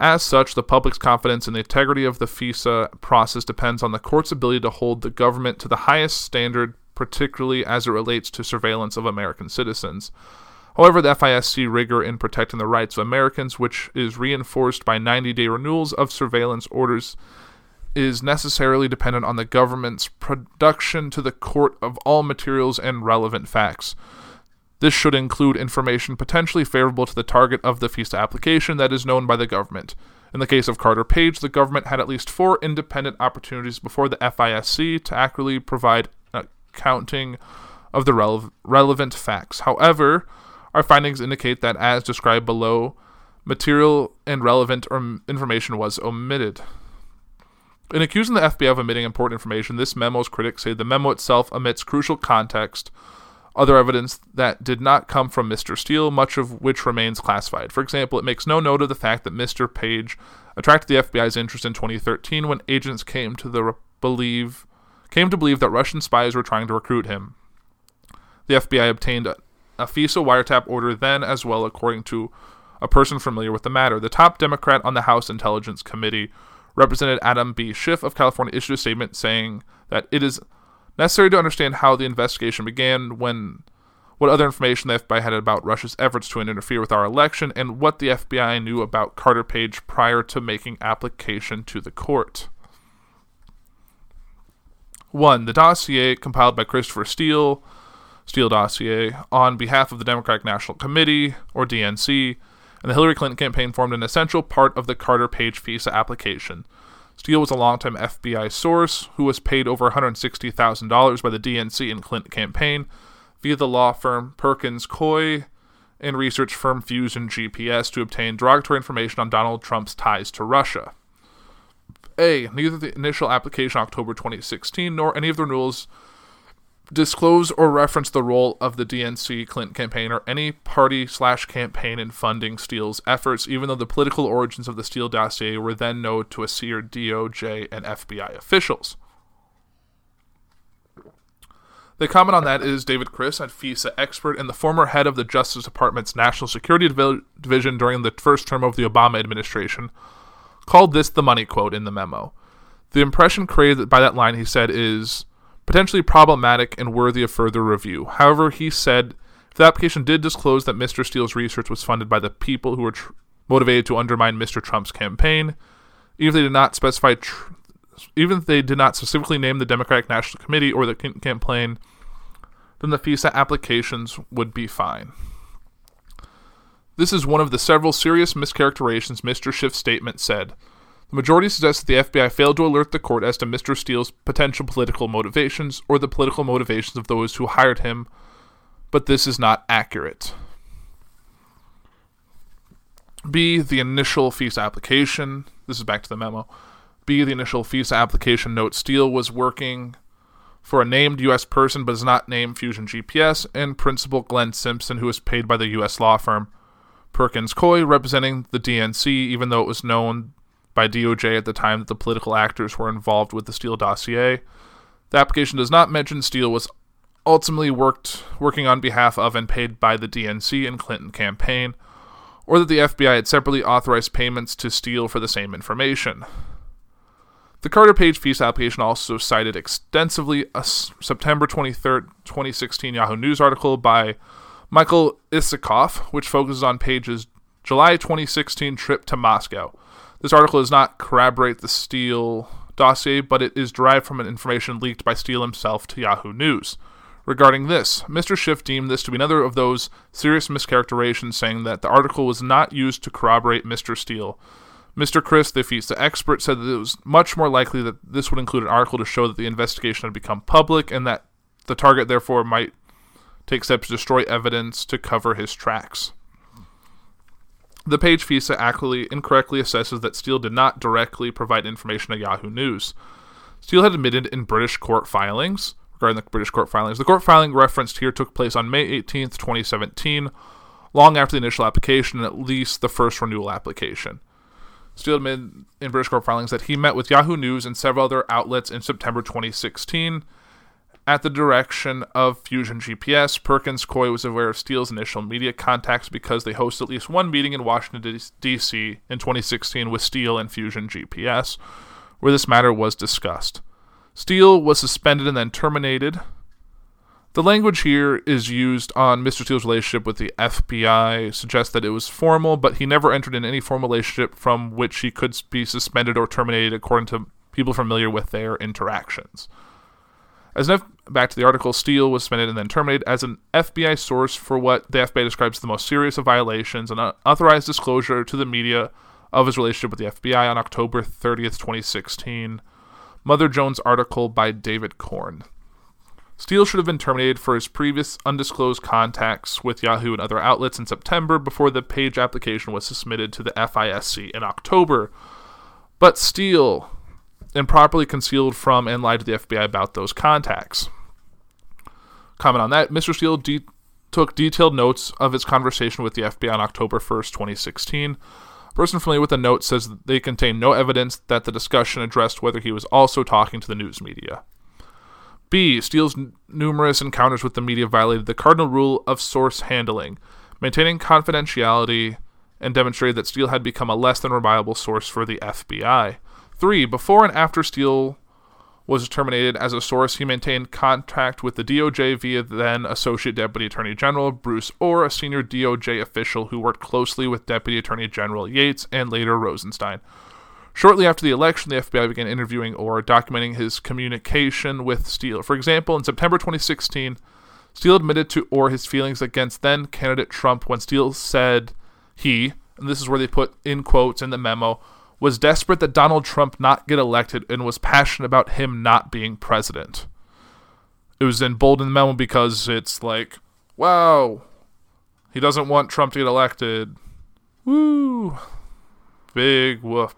As such, the public's confidence in the integrity of the FISA process depends on the court's ability to hold the government to the highest standard, particularly as it relates to surveillance of American citizens. However, the FISC rigor in protecting the rights of Americans, which is reinforced by 90-day renewals of surveillance orders, is necessarily dependent on the government's production to the court of all materials and relevant facts. This should include information potentially favorable to the target of the FISA application that is known by the government. In the case of Carter Page, the government had at least 4 independent opportunities before the FISC to accurately provide an accounting of the relevant facts. However, our findings indicate that, as described below, material and relevant information was omitted. In accusing the FBI of omitting important information, this memo's critics say the memo itself omits crucial context, other evidence that did not come from Mr. Steele, much of which remains classified. For example, it makes no note of the fact that Mr. Page attracted the FBI's interest in 2013 when agents came to believe that Russian spies were trying to recruit him. The FBI obtained a FISA wiretap order then as well, according to a person familiar with the matter. The top Democrat on the House Intelligence Committee, Representative Adam B. Schiff of California, issued a statement saying that it is necessary to understand how the investigation began, what other information the FBI had about Russia's efforts to interfere with our election, and what the FBI knew about Carter Page prior to making application to the court. 1. The dossier compiled by Christopher Steele dossier, on behalf of the Democratic National Committee, or DNC, and the Hillary Clinton campaign formed an essential part of the Carter Page FISA application. Steele was a longtime FBI source who was paid over $160,000 by the DNC and Clinton campaign via the law firm Perkins Coie and research firm Fusion GPS to obtain derogatory information on Donald Trump's ties to Russia. A. Neither the initial application, October 2016, nor any of the renewals disclose or reference the role of the DNC Clinton campaign or any party/campaign in funding Steele's efforts, even though the political origins of the Steele dossier were then known to a seer DOJ and FBI officials. The comment on that is David Chris, a FISA expert and the former head of the Justice Department's National Security Division during the first term of the Obama administration, called this the money quote in the memo. The impression created by that line, he said, is potentially problematic and worthy of further review. However, he said, if the application did disclose that Mr. Steele's research was funded by the people who were motivated to undermine Mr. Trump's campaign, even if they did not specify, even if they did not specifically name the Democratic National Committee or the campaign, then the FISA applications would be fine. This is one of the several serious mischaracterizations Mr. Schiff's statement said. The majority suggests that the FBI failed to alert the court as to Mr. Steele's potential political motivations or the political motivations of those who hired him, but this is not accurate. B. The initial FISA application. This is back to the memo. B. The initial FISA application notes Steele was working for a named U.S. person but is not named Fusion GPS, and Principal Glenn Simpson, who was paid by the U.S. law firm Perkins Coie, representing the DNC, even though it was known by DOJ at the time that the political actors were involved with the Steele dossier. The application does not mention Steele was ultimately working on behalf of and paid by the DNC and Clinton campaign, or that the FBI had separately authorized payments to Steele for the same information. The Carter Page FISA application also cited extensively a September 23, 2016 Yahoo News article by Michael Isakoff, which focuses on Page's July 2016 trip to Moscow. This article does not corroborate the Steele dossier, but it is derived from information leaked by Steele himself to Yahoo News. Regarding this, Mr. Schiff deemed this to be another of those serious mischaracterizations, saying that the article was not used to corroborate Mr. Steele. Mr. Chris, the FISA expert, said that it was much more likely that this would include an article to show that the investigation had become public and that the target, therefore, might take steps to destroy evidence to cover his tracks. The Page FISA incorrectly assesses that Steele did not directly provide information to Yahoo News. Steele had admitted in British court filings, The court filing referenced here took place on May 18, 2017, long after the initial application and at least the first renewal application. Steele admitted in British court filings that he met with Yahoo News and several other outlets in September 2016 at the direction of Fusion GPS. Perkins Coie was aware of Steele's initial media contacts because they hosted at least one meeting in Washington, D.C. in 2016 with Steele and Fusion GPS, where this matter was discussed. Steele was suspended and then terminated. The language here is used on Mr. Steele's relationship with the FBI, suggests that it was formal, but he never entered into any formal relationship from which he could be suspended or terminated, according to people familiar with their interactions. Back to the article, Steele was suspended and then terminated as an FBI source for what the FBI describes as the most serious of violations, an unauthorized disclosure to the media of his relationship with the FBI on October 30th, 2016. Mother Jones article by David Korn. Steele should have been terminated for his previous undisclosed contacts with Yahoo and other outlets in September before the Page application was submitted to the FISC in October. But Steele improperly concealed from and lied to the FBI about those contacts. Comment on that, Mr. Steele took detailed notes of his conversation with the FBI on October 1st, 2016. A person familiar with the notes says that they contain no evidence that the discussion addressed whether he was also talking to the news media. B. Steele's numerous encounters with the media violated the cardinal rule of source handling, maintaining confidentiality, and demonstrated that Steele had become a less than reliable source for the FBI. 3. Before and after Steele was terminated as a source, he maintained contact with the DOJ via then Associate Deputy Attorney General Bruce Orr, a senior DOJ official who worked closely with Deputy Attorney General Yates and later Rosenstein. Shortly after the election, the FBI began interviewing Orr, documenting his communication with Steele. For example, in September 2016, Steele admitted to Orr his feelings against then-candidate Trump when Steele said he, and this is where they put in quotes in the memo, was desperate that Donald Trump not get elected and was passionate about him not being president. It was in bold in the memo because it's like, wow, he doesn't want Trump to get elected. Woo. Big whoop.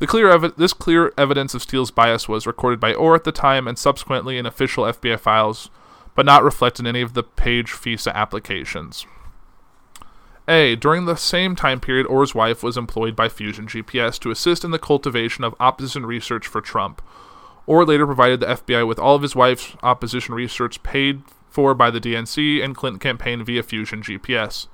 This clear evidence of Steele's bias was recorded by Orr at the time and subsequently in official FBI files, but not reflected in any of the Page FISA applications. A. During the same time period, Orr's wife was employed by Fusion GPS to assist in the cultivation of opposition research for Trump. or later provided the FBI with all of his wife's opposition research paid for by the DNC and Clinton campaign via Fusion GPS.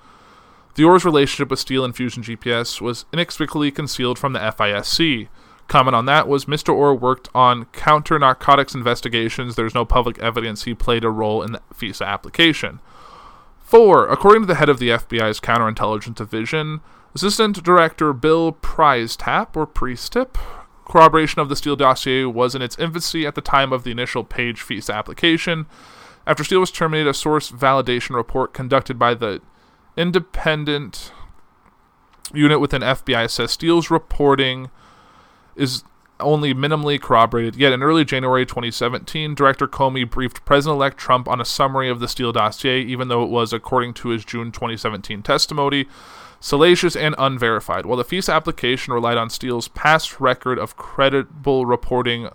Dior's relationship with Steele and Fusion GPS was inexplicably concealed from the FISC. Comment on that was Mr. Orr worked on counter-narcotics investigations. There's no public evidence he played a role in the FISA application. 4. According to the head of the FBI's counterintelligence division, Assistant Director Bill Priestap, corroboration of the Steele dossier was in its infancy at the time of the initial Page FISA application. After Steele was terminated, a source validation report conducted by the independent unit within FBI says Steele's reporting is only minimally corroborated. Yet in early January 2017, Director Comey briefed President-elect Trump on a summary of the Steele dossier, even though it was, according to his June 2017 testimony, salacious and unverified. While the FISA application relied on Steele's past record of credible reporting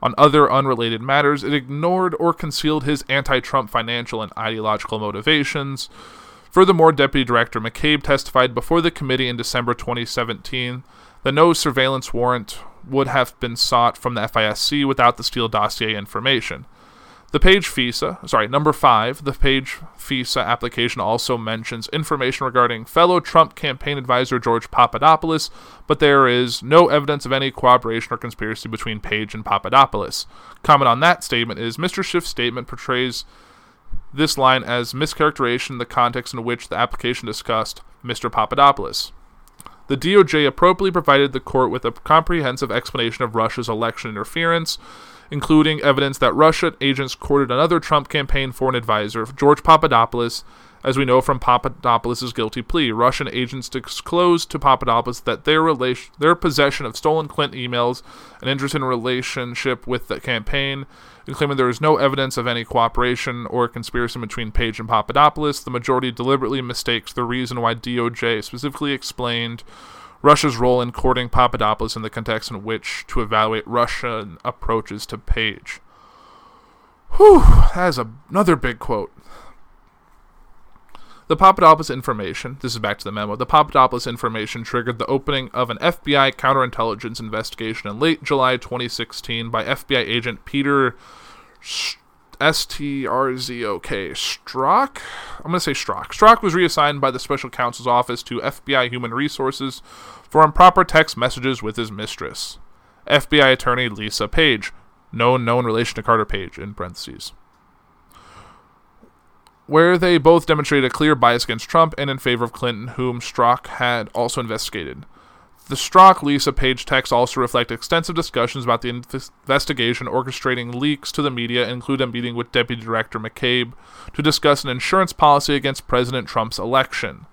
on other unrelated matters, it ignored or concealed his anti-Trump financial and ideological motivations. Furthermore, Deputy Director McCabe testified before the committee in December 2017 that no surveillance warrant would have been sought from the FISC without the Steele dossier information. The Page FISA application also mentions information regarding fellow Trump campaign advisor George Papadopoulos, but there is no evidence of any cooperation or conspiracy between Page and Papadopoulos. Comment on that statement is Mr. Schiff's statement portrays this line as mischaracterization of the context in which the application discussed Mr. Papadopoulos. The DOJ appropriately provided the court with a comprehensive explanation of Russia's election interference, including evidence that Russian agents courted another Trump campaign foreign advisor, George Papadopoulos. As we know from Papadopoulos' guilty plea, Russian agents disclosed to Papadopoulos that their possession of stolen Clinton emails and interest in relationship with the campaign, and claiming there is no evidence of any cooperation or conspiracy between Page and Papadopoulos. The majority deliberately mistakes the reason why DOJ specifically explained Russia's role in courting Papadopoulos in the context in which to evaluate Russian approaches to Page. Whew, that is another big quote. The Papadopoulos information, this is back to the memo, the Papadopoulos information triggered the opening of an FBI counterintelligence investigation in late July 2016 by FBI agent Peter Strzok. I'm going to say Strzok. Strzok was reassigned by the special counsel's office to FBI Human Resources for improper text messages with his mistress, FBI attorney Lisa Page, known relation to Carter Page, in parentheses, where they both demonstrated a clear bias against Trump and in favor of Clinton, whom Strzok had also investigated. The Strzok-Lisa Page texts also reflect extensive discussions about the investigation, orchestrating leaks to the media, and include a meeting with Deputy Director McCabe to discuss an insurance policy against President Trump's election.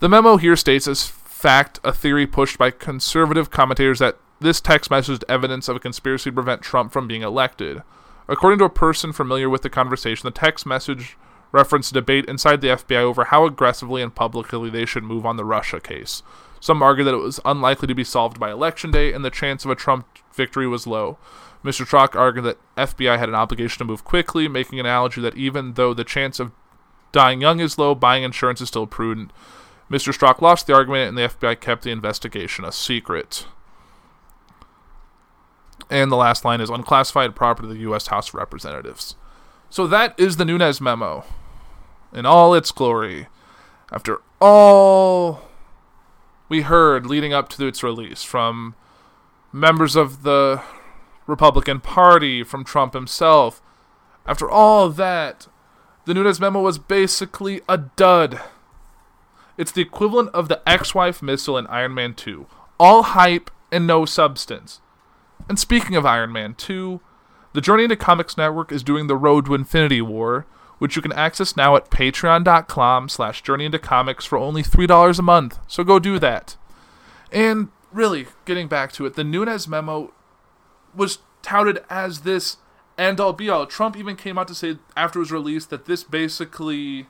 The memo here states as fact a theory pushed by conservative commentators that this text message is evidence of a conspiracy to prevent Trump from being elected. According to a person familiar with the conversation, the text message referenced a debate inside the FBI over how aggressively and publicly they should move on the Russia case. Some argued that it was unlikely to be solved by Election Day, and the chance of a Trump victory was low. Mr. Strzok argued that FBI had an obligation to move quickly, making an analogy that even though the chance of dying young is low, buying insurance is still prudent. Mr. Strzok lost the argument, and the FBI kept the investigation a secret. And the last line is unclassified property of the U.S. House of Representatives. So that is the Nunes memo in all its glory. After all we heard leading up to its release from members of the Republican Party, from Trump himself, after all that, the Nunes memo was basically a dud. It's the equivalent of the ex-wife missile in Iron Man 2. All hype and no substance. And speaking of Iron Man 2, the Journey Into Comics Network is doing The Road to Infinity War, which you can access now at patreon.com/journeyintocomics for only $3 a month, so go do that. And really, getting back to it, the Nunes memo was touted as this end-all be-all. Trump even came out to say after it was released that this basically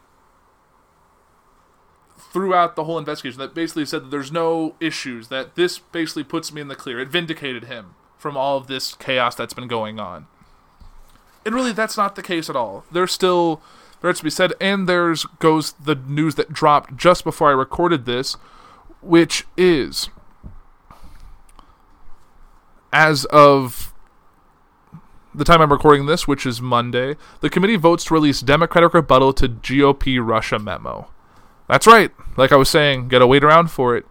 throughout the whole investigation, that basically said that there's no issues, that this basically puts me in the clear. It vindicated him from all of this chaos that's been going on. And really, that's not the case at all. There's to be said, and there's goes the news that dropped just before I recorded this, which is, as of the time I'm recording this, which is Monday, the committee votes to release Democratic rebuttal to GOP Russia memo. That's right. Like I was saying, gotta wait around for it.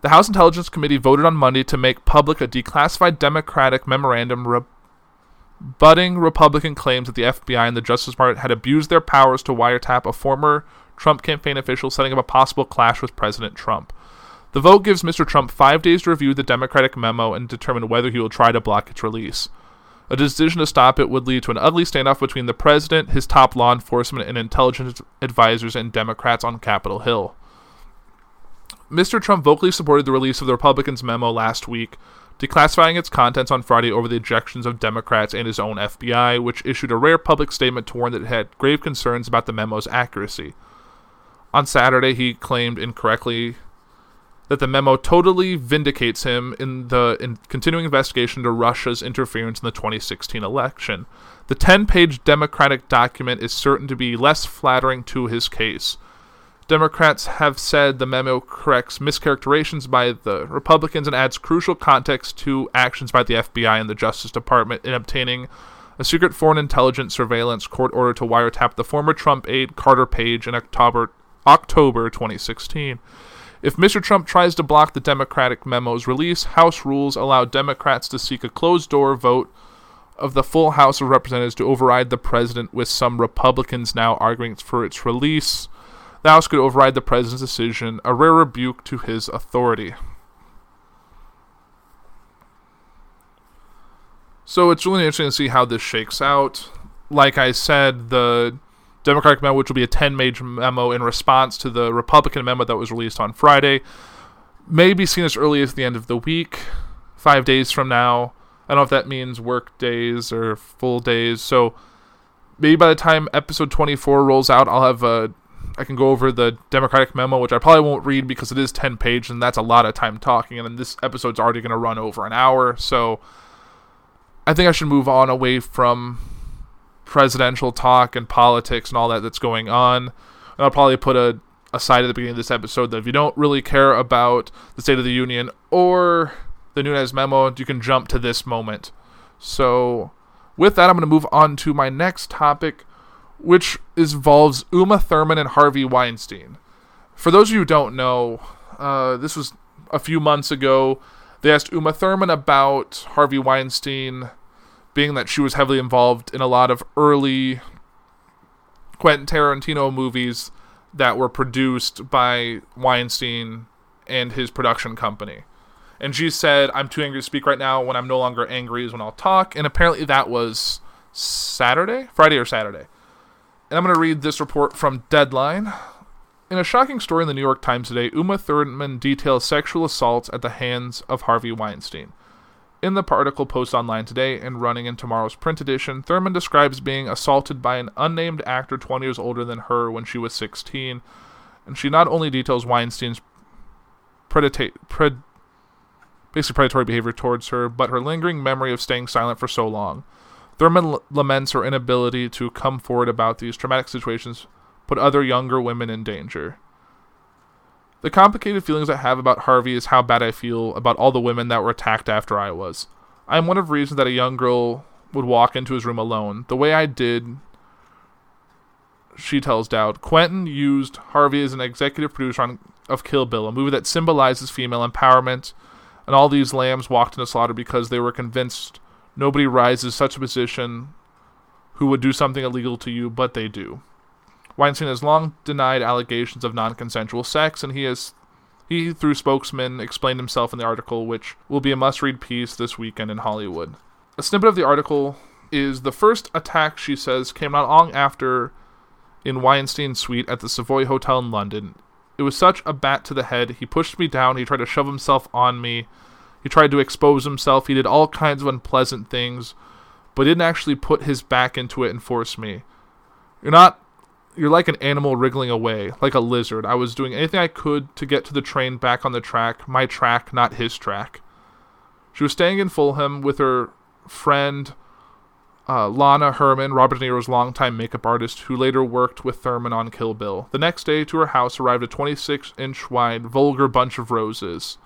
The House Intelligence Committee voted on Monday to make public a declassified Democratic memorandum rebutting Republican claims that the FBI and the Justice Department had abused their powers to wiretap a former Trump campaign official, setting up a possible clash with President Trump. The vote gives Mr. Trump 5 days to review the Democratic memo and determine whether he will try to block its release. A decision to stop it would lead to an ugly standoff between the president, his top law enforcement and intelligence advisors, and Democrats on Capitol Hill. Mr. Trump vocally supported the release of the Republicans' memo last week, declassifying its contents on Friday over the objections of Democrats and his own FBI, which issued a rare public statement to warn that it had grave concerns about the memo's accuracy. On Saturday, he claimed incorrectly that the memo totally vindicates him in the continuing investigation into Russia's interference in the 2016 election. The 10-page Democratic document is certain to be less flattering to his case. Democrats have said the memo corrects mischaracterizations by the Republicans and adds crucial context to actions by the FBI and the Justice Department in obtaining a secret foreign intelligence surveillance court order to wiretap the former Trump aide Carter Page in October 2016. If Mr. Trump tries to block the Democratic memo's release, House rules allow Democrats to seek a closed-door vote of the full House of Representatives to override the president, with some Republicans now arguing for its release. The House could override the president's decision, a rare rebuke to his authority. So it's really interesting to see how this shakes out. Like I said, the Democratic memo, which will be a 10-page memo in response to the Republican memo that was released on Friday, may be seen as early as the end of the week, 5 days from now. I don't know if that means work days or full days, so maybe by the time episode 24 rolls out, I can go over the Democratic memo, which I probably won't read because it is 10 pages, and that's a lot of time talking, and then this episode's already going to run over an hour, so I think I should move on away from presidential talk and politics and all that that's going on. And I'll probably put a side at the beginning of this episode that if you don't really care about the State of the Union or the Nunes memo, you can jump to this moment. So with that, I'm going to move on to my next topic, which involves Uma Thurman and Harvey Weinstein. For those of you who don't know, this was a few months ago. They asked Uma Thurman about Harvey Weinstein, being that she was heavily involved in a lot of early Quentin Tarantino movies that were produced by Weinstein and his production company. And she said, "I'm too angry to speak right now. When I'm no longer angry is when I'll talk." And apparently that was Friday or Saturday. And I'm going to read this report from Deadline. In a shocking story in the New York Times today, Uma Thurman details sexual assaults at the hands of Harvey Weinstein. In the article posted online today and running in tomorrow's print edition, Thurman describes being assaulted by an unnamed actor 20 years older than her when she was 16, and she not only details Weinstein's predatory behavior towards her, but her lingering memory of staying silent for so long. Thurman laments her inability to come forward about these traumatic situations put other younger women in danger. "The complicated feelings I have about Harvey is how bad I feel about all the women that were attacked after I was. I am one of the reasons that a young girl would walk into his room alone. The way I did," she tells Dowd. "Quentin used Harvey as an executive producer of Kill Bill, a movie that symbolizes female empowerment, and all these lambs walked into slaughter because they were convinced nobody rises such a position who would do something illegal to you, but they do." Weinstein has long denied allegations of non-consensual sex, and he, through spokesman, explained himself in the article, which will be a must-read piece this weekend in Hollywood. A snippet of the article is, "The first attack," she says, "came not long after in Weinstein's suite at the Savoy Hotel in London. It was such a bat to the head. He pushed me down. He tried to shove himself on me. He tried to expose himself. He did all kinds of unpleasant things, but didn't actually put his back into it and force me. You're like an animal wriggling away, like a lizard. I was doing anything I could to get to the train back on the track, my track, not his track." She was staying in Fulham with her friend Lana Herman, Robert De Niro's longtime makeup artist, who later worked with Thurman on Kill Bill. The next day to her house arrived a 26-inch wide, vulgar bunch of roses.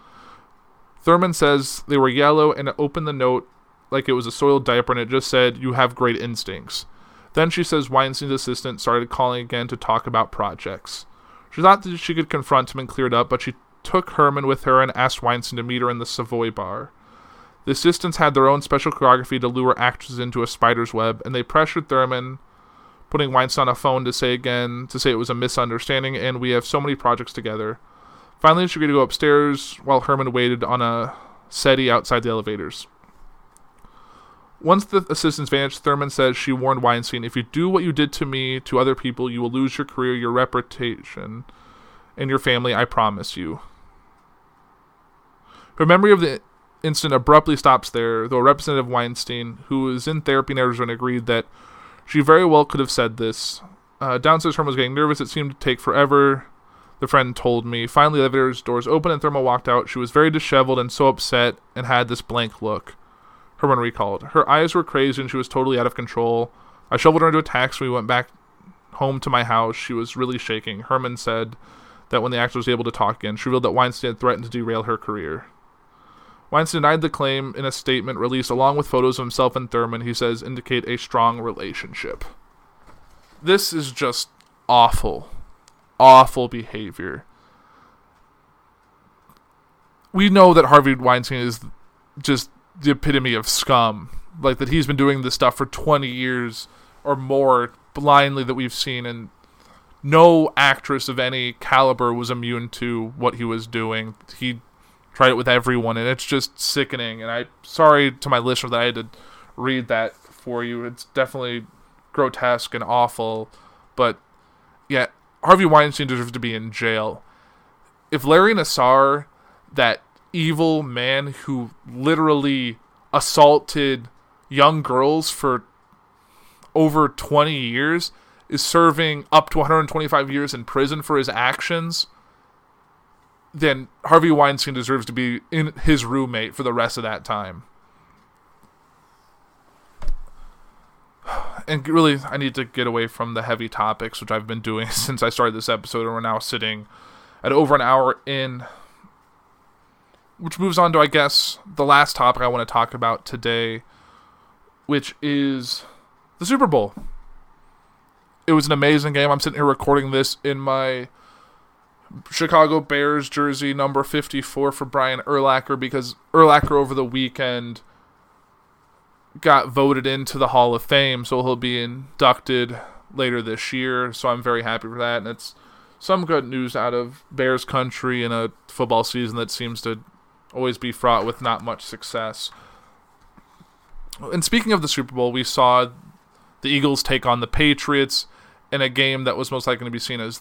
Thurman says they were yellow and opened the note like it was a soiled diaper, and it just said, "You have great instincts." Then she says Weinstein's assistant started calling again to talk about projects. She thought that she could confront him and clear it up, but she took Herman with her and asked Weinstein to meet her in the Savoy bar. The assistants had their own special choreography to lure actors into a spider's web, and they pressured Thurman, putting Weinstein on a phone to say it was a misunderstanding, and we have so many projects together. Finally, she agreed to go upstairs while Herman waited on a settee outside the elevators. Once the assistants vanished, Thurman says she warned Weinstein, "If you do what you did to me to other people, you will lose your career, your reputation, and your family, I promise you." Her memory of the incident abruptly stops there, though a representative of Weinstein, who was in therapy in Arizona, agreed that she very well could have said this. Downstairs, Herman was getting nervous. It seemed to take forever, the friend told me. Finally, the elevator's doors opened and Thurman walked out. She was very disheveled and so upset and had this blank look, Herman recalled. Her eyes were crazy and she was totally out of control. I shoveled her into a taxi and we went back home to my house. She was really shaking. Herman said that when the actor was able to talk again, she revealed that Weinstein had threatened to derail her career. Weinstein denied the claim in a statement released along with photos of himself and Thurman, he says, indicate a strong relationship. This is just awful. Awful behavior. We know that Harvey Weinstein is just the epitome of scum, like that he's been doing this stuff for 20 years or more blindly that we've seen, and no actress of any caliber was immune to what he was doing. He tried it with everyone, and it's just sickening, and I'm sorry to my listener that I had to read that for you. It's definitely grotesque and awful, but yeah, Harvey Weinstein deserves to be in jail. If Larry Nassar, that evil man who literally assaulted young girls for over 20 years, is serving up to 125 years in prison for his actions, then Harvey Weinstein deserves to be in his roommate for the rest of that time. And really, I need to get away from the heavy topics, which I've been doing since I started this episode, and we're now sitting at over an hour in, which moves on to, I guess, the last topic I want to talk about today, which is the Super Bowl. It was an amazing game. I'm sitting here recording this in my Chicago Bears jersey, number 54 for Brian Urlacher, because Urlacher over the weekend got voted into the Hall of Fame, so he'll be inducted later this year, so I'm very happy for that, and it's some good news out of Bears country in a football season that seems to always be fraught with not much success. And speaking of the Super Bowl, we saw the Eagles take on the Patriots in a game that was most likely to be seen as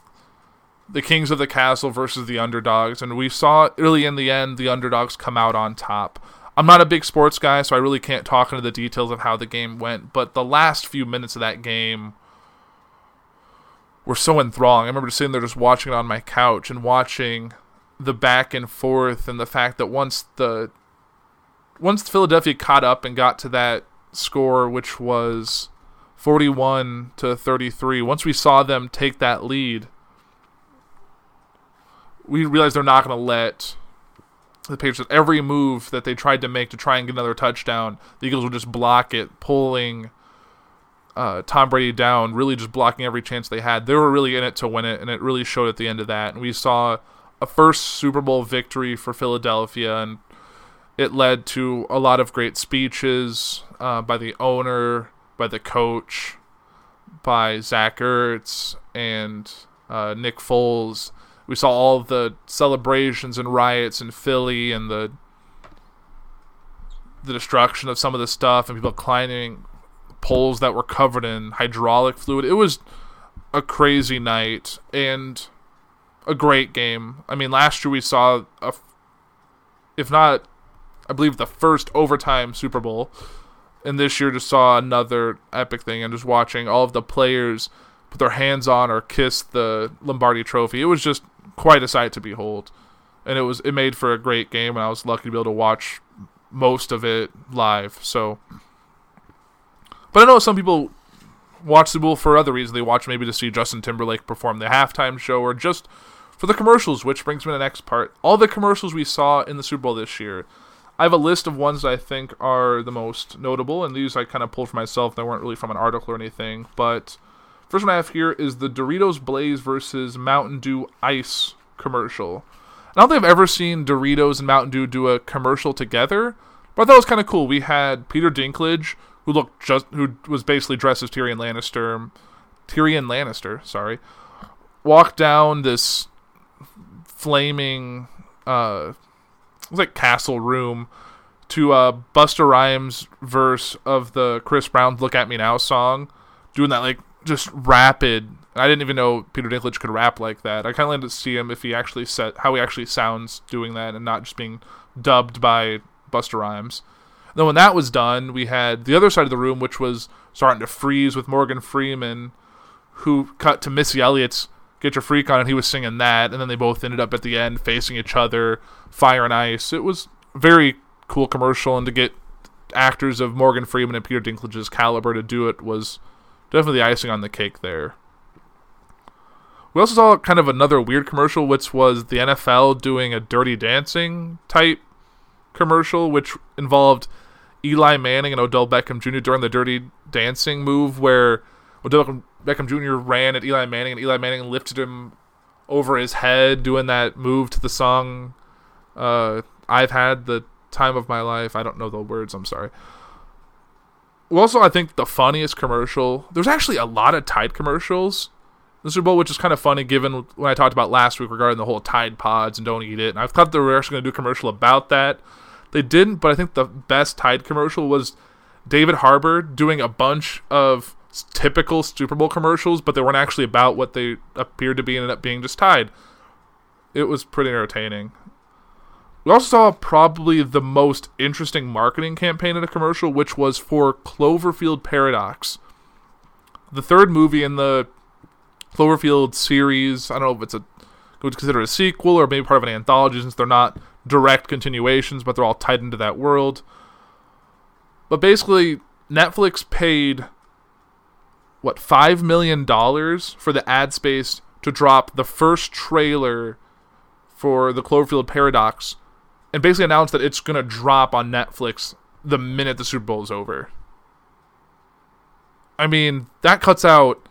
the kings of the castle versus the underdogs, and we saw, really in the end, the underdogs come out on top. I'm not a big sports guy, so I really can't talk into the details of how the game went, but the last few minutes of that game were so enthralling. I remember just sitting there just watching it on my couch and watching the back and forth, and the fact that once Philadelphia caught up and got to that score, which was 41-33, once we saw them take that lead, we realized they're not going to let the Patriots, every move that they tried to make to try and get another touchdown, the Eagles would just block it, pulling Tom Brady down, really just blocking every chance they had. They were really in it to win it, and it really showed at the end of that. And we saw a first Super Bowl victory for Philadelphia, and it led to a lot of great speeches by the owner, by the coach, by Zach Ertz, and Nick Foles. We saw all the celebrations and riots in Philly, and the destruction of some of the stuff, and people climbing poles that were covered in hydraulic fluid. It was a crazy night and a great game. I mean, last year we saw, I believe the first overtime Super Bowl, and this year just saw another epic thing, and just watching all of the players put their hands on or kiss the Lombardi Trophy. It was just quite a sight to behold, and it made for a great game, and I was lucky to be able to watch most of it live. So, but I know some people watch the Bowl for other reasons. They watch maybe to see Justin Timberlake perform the halftime show, or just for the commercials, which brings me to the next part. All the commercials we saw in the Super Bowl this year, I have a list of ones that I think are the most notable, and these I kind of pulled for myself. They weren't really from an article or anything, but first one I have here is the Doritos Blaze versus Mountain Dew Ice commercial. I don't think I've ever seen Doritos and Mountain Dew do a commercial together, but I thought it was kind of cool. We had Peter Dinklage, who was basically dressed as Tyrion Lannister, walk down this flaming it was like castle room to Busta Rhymes' verse of the Chris Brown "Look at Me Now" song, doing that like just rapid. I didn't even know Peter Dinklage could rap like that. I kind of wanted to see him if he actually how he actually sounds doing that and not just being dubbed by Busta Rhymes. And then when that was done, we had the other side of the room, which was starting to freeze with Morgan Freeman, who cut to Missy Elliott's "Get Your Freak On," and he was singing that, and then they both ended up at the end facing each other, fire and ice. It was a very cool commercial, and to get actors of Morgan Freeman and Peter Dinklage's caliber to do it was definitely the icing on the cake there. We also saw kind of another weird commercial, which was the NFL doing a Dirty Dancing type commercial, which involved Eli Manning and Odell Beckham Jr. during the Dirty Dancing move, where Odell Beckham Jr. ran at Eli Manning, and Eli Manning lifted him over his head, doing that move to the song "I've Had the Time of My Life." I don't know the words, I'm sorry. Well, also, I think the funniest commercial, there's actually a lot of Tide commercials in the Super Bowl, which is kind of funny given when I talked about last week regarding the whole Tide Pods and don't eat it, and I thought they were actually going to do a commercial about that. They didn't, but I think the best Tide commercial was David Harbour doing a bunch of typical Super Bowl commercials, but they weren't actually about what they appeared to be and ended up being just Tide. It was pretty entertaining. We also saw probably the most interesting marketing campaign in a commercial, which was for Cloverfield Paradox, the third movie in the Cloverfield series. I don't know if it's considered a sequel or maybe part of an anthology, since they're not direct continuations, but they're all tied into that world. But basically, Netflix paid $5 million for the ad space to drop the first trailer for the Cloverfield Paradox, and basically announced that it's going to drop on Netflix the minute the Super Bowl is over. I mean, that cuts out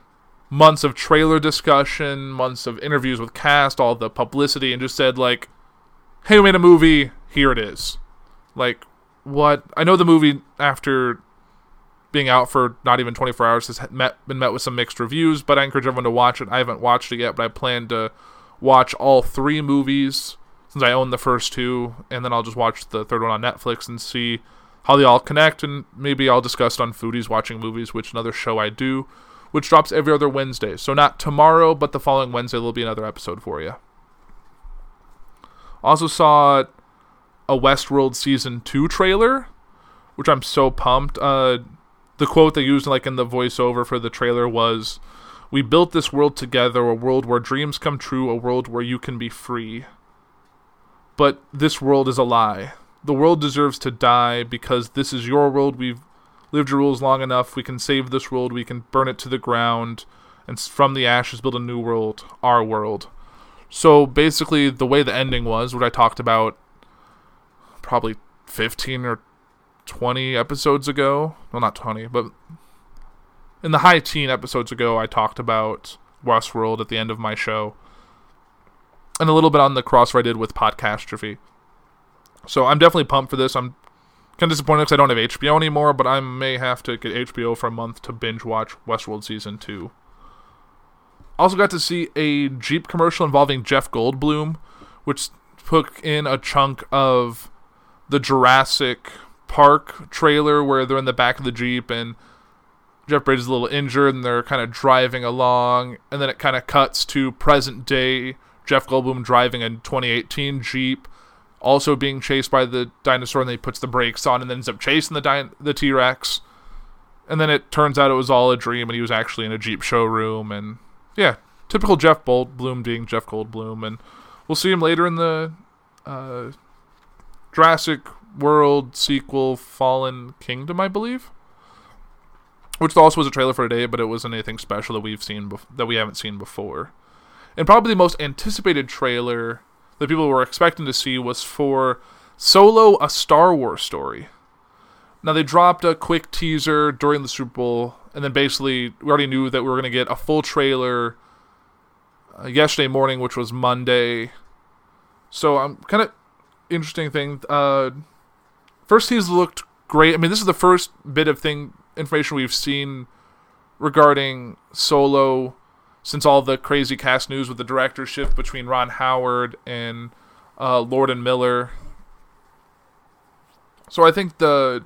months of trailer discussion, months of interviews with cast, all the publicity, and just said, like, hey, we made a movie, here it is. Like, what? I know the movie, after being out for not even 24 hours, has been met with some mixed reviews, but I encourage everyone to watch it. I haven't watched it yet, but I plan to watch all three movies, since I own the first two, and then I'll just watch the third one on Netflix and see how they all connect, and maybe I'll discuss it on Foodies Watching Movies, which is another show I do, which drops every other Wednesday. So not tomorrow, but the following Wednesday there'll be another episode for you. Also saw a Westworld Season 2 trailer, which I'm so pumped. The quote they used like in the voiceover for the trailer was, "We built this world together, a world where dreams come true, a world where you can be free. But this world is a lie. The world deserves to die because this is your world. We've lived your rules long enough. We can save this world. We can burn it to the ground. And from the ashes, build a new world, our world." So basically the way the ending was, what I talked about probably 15 or 20 episodes ago, well, not 20, but in the high teen episodes ago, I talked about Westworld at the end of my show, and a little bit on the crossover I did with Podcastrophy. So I'm definitely pumped for this. I'm kind of disappointed because I don't have HBO anymore, but I may have to get HBO for a month to binge watch Westworld Season 2. Also got to see a Jeep commercial involving Jeff Goldblum, which took in a chunk of the Jurassic Park trailer, where they're in the back of the Jeep and Jeff Bridges is a little injured and they're kind of driving along, and then it kind of cuts to present day Jeff Goldblum driving a 2018 Jeep, also being chased by the dinosaur, and then he puts the brakes on and then ends up chasing the T-Rex, and then it turns out it was all a dream and he was actually in a Jeep showroom. And yeah, typical Jeff Goldblum being Jeff Goldblum, and we'll see him later in the Jurassic World sequel, Fallen Kingdom, I believe, which also was a trailer for today, but it wasn't anything special that we haven't seen before. And probably the most anticipated trailer that people were expecting to see was for Solo, a Star Wars story. Now, they dropped a quick teaser during the Super Bowl, and then basically we already knew that we were going to get a full trailer yesterday morning, which was Monday. So I'm kind of interesting thing. First teaser looked great. I mean, this is the first bit of information we've seen regarding Solo since all the crazy cast news with the director shift between Ron Howard and Lord and Miller. So I think you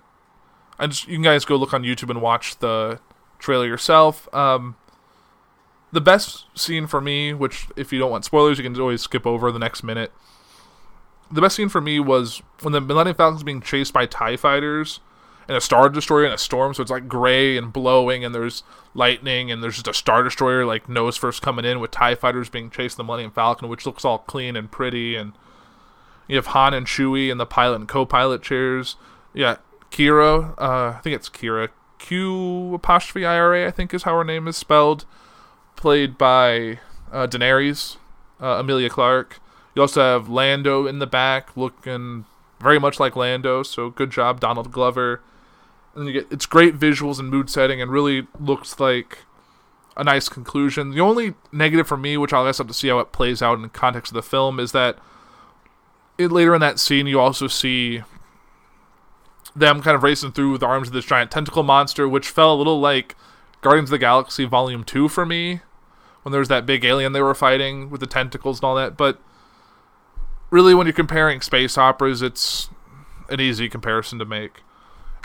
can guys go look on YouTube and watch the trailer yourself. The best scene for me, which if you don't want spoilers, you can always skip over the next minute. The best scene for me was when the Millennium Falcon's being chased by TIE fighters and a Star Destroyer in a storm, so it's like gray and blowing and there's lightning and there's just a Star Destroyer like nose first coming in with TIE fighters being chased in the Millennium Falcon, which looks all clean and pretty, and you have Han and Chewie in the pilot and co-pilot chairs. Yeah, Kira, I think it's Kira, Q-IRA, I think is how her name is spelled, played by Daenerys, Emilia Clarke. You also have Lando in the back, looking very much like Lando, so good job, Donald Glover. And it's great visuals and mood setting, and really looks like a nice conclusion. The only negative for me, which I'll guess have to see how it plays out in the context of the film, is that later in that scene, you also see them kind of racing through the arms of this giant tentacle monster, which felt a little like Guardians of the Galaxy Volume 2 for me, when there was that big alien they were fighting with the tentacles and all that. But really, when you're comparing space operas, it's an easy comparison to make.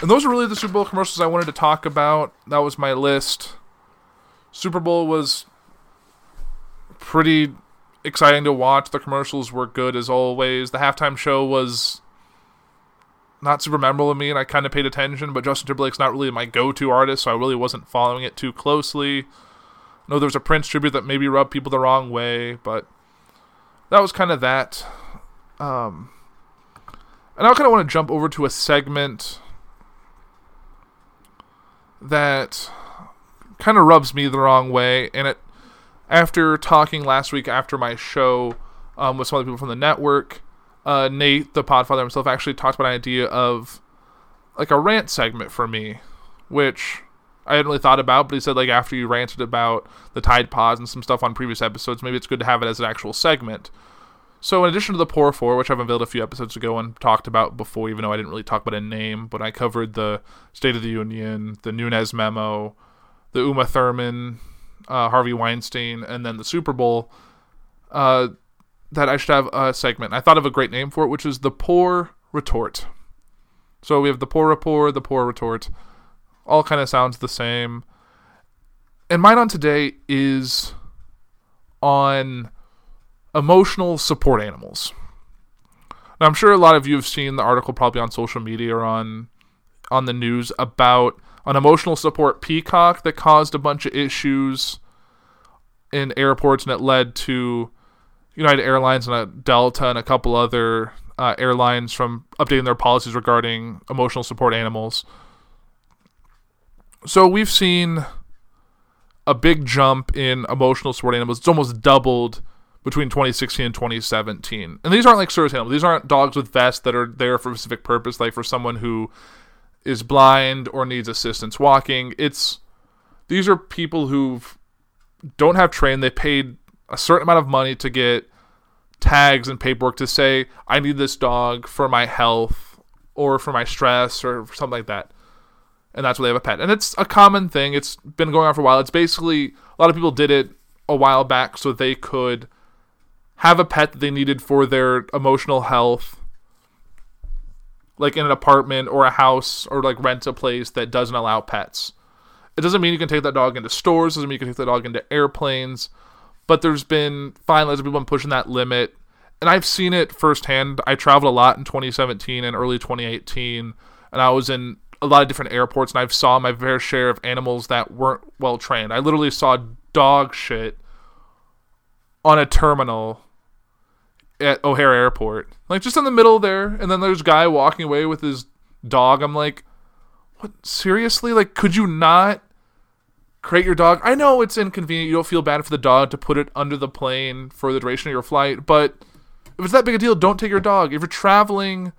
And those are really the Super Bowl commercials I wanted to talk about. That was my list. Super Bowl was pretty exciting to watch. The commercials were good as always. The halftime show was not super memorable to me, and I kind of paid attention, but Justin Timberlake's not really my go-to artist, so I really wasn't following it too closely. No, there was a Prince tribute that maybe rubbed people the wrong way, but that was kind of that. And I kind of want to jump over to a segment that kind of rubs me the wrong way, and it, after talking last week after my show with some other people from the network, Nate, the podfather himself, actually talked about an idea of like a rant segment for me, which I hadn't really thought about, but he said like after you ranted about the Tide Pods and some stuff on previous episodes, maybe it's good to have it as an actual segment. So in addition to The Poor Four, which I've unveiled a few episodes ago and talked about before, even though I didn't really talk about a name, but I covered the State of the Union, the Nunes memo, the Uma Thurman, Harvey Weinstein, and then the Super Bowl, that I should have a segment. I thought of a great name for it, which is The Poor Retort. So we have The Poor Report, The Poor Retort. All kind of sounds the same. And mine on today is on emotional support animals. Now, I'm sure a lot of you have seen the article probably on social media or on the news about an emotional support peacock that caused a bunch of issues in airports, and it led to United Airlines and a Delta and a couple other airlines from updating their policies regarding emotional support animals. So we've seen a big jump in emotional support animals. It's almost doubled between 2016 and 2017. And these aren't like service animals. These aren't dogs with vests that are there for a specific purpose, like for someone who is blind or needs assistance walking. These are people who don't have training. They paid a certain amount of money to get tags and paperwork to say, I need this dog for my health or for my stress or something like that. And that's why they have a pet. And it's a common thing. It's been going on for a while. It's basically, a lot of people did it a while back so they could have a pet that they needed for their emotional health, like in an apartment or a house, or like rent a place that doesn't allow pets. It doesn't mean you can take that dog into stores. It doesn't mean you can take that dog into airplanes. But there's been finally people been pushing that limit. And I've seen it firsthand. I traveled a lot in 2017 and early 2018. And I was in a lot of different airports, and I've saw my fair share of animals that weren't well trained. I literally saw dog shit on a terminal at O'Hare Airport. Like, just in the middle there. And then there's a guy walking away with his dog. I'm like, what? Seriously? Like, could you not crate your dog? I know it's inconvenient. You don't feel bad for the dog to put it under the plane for the duration of your flight. But if it's that big a deal, don't take your dog. If you're traveling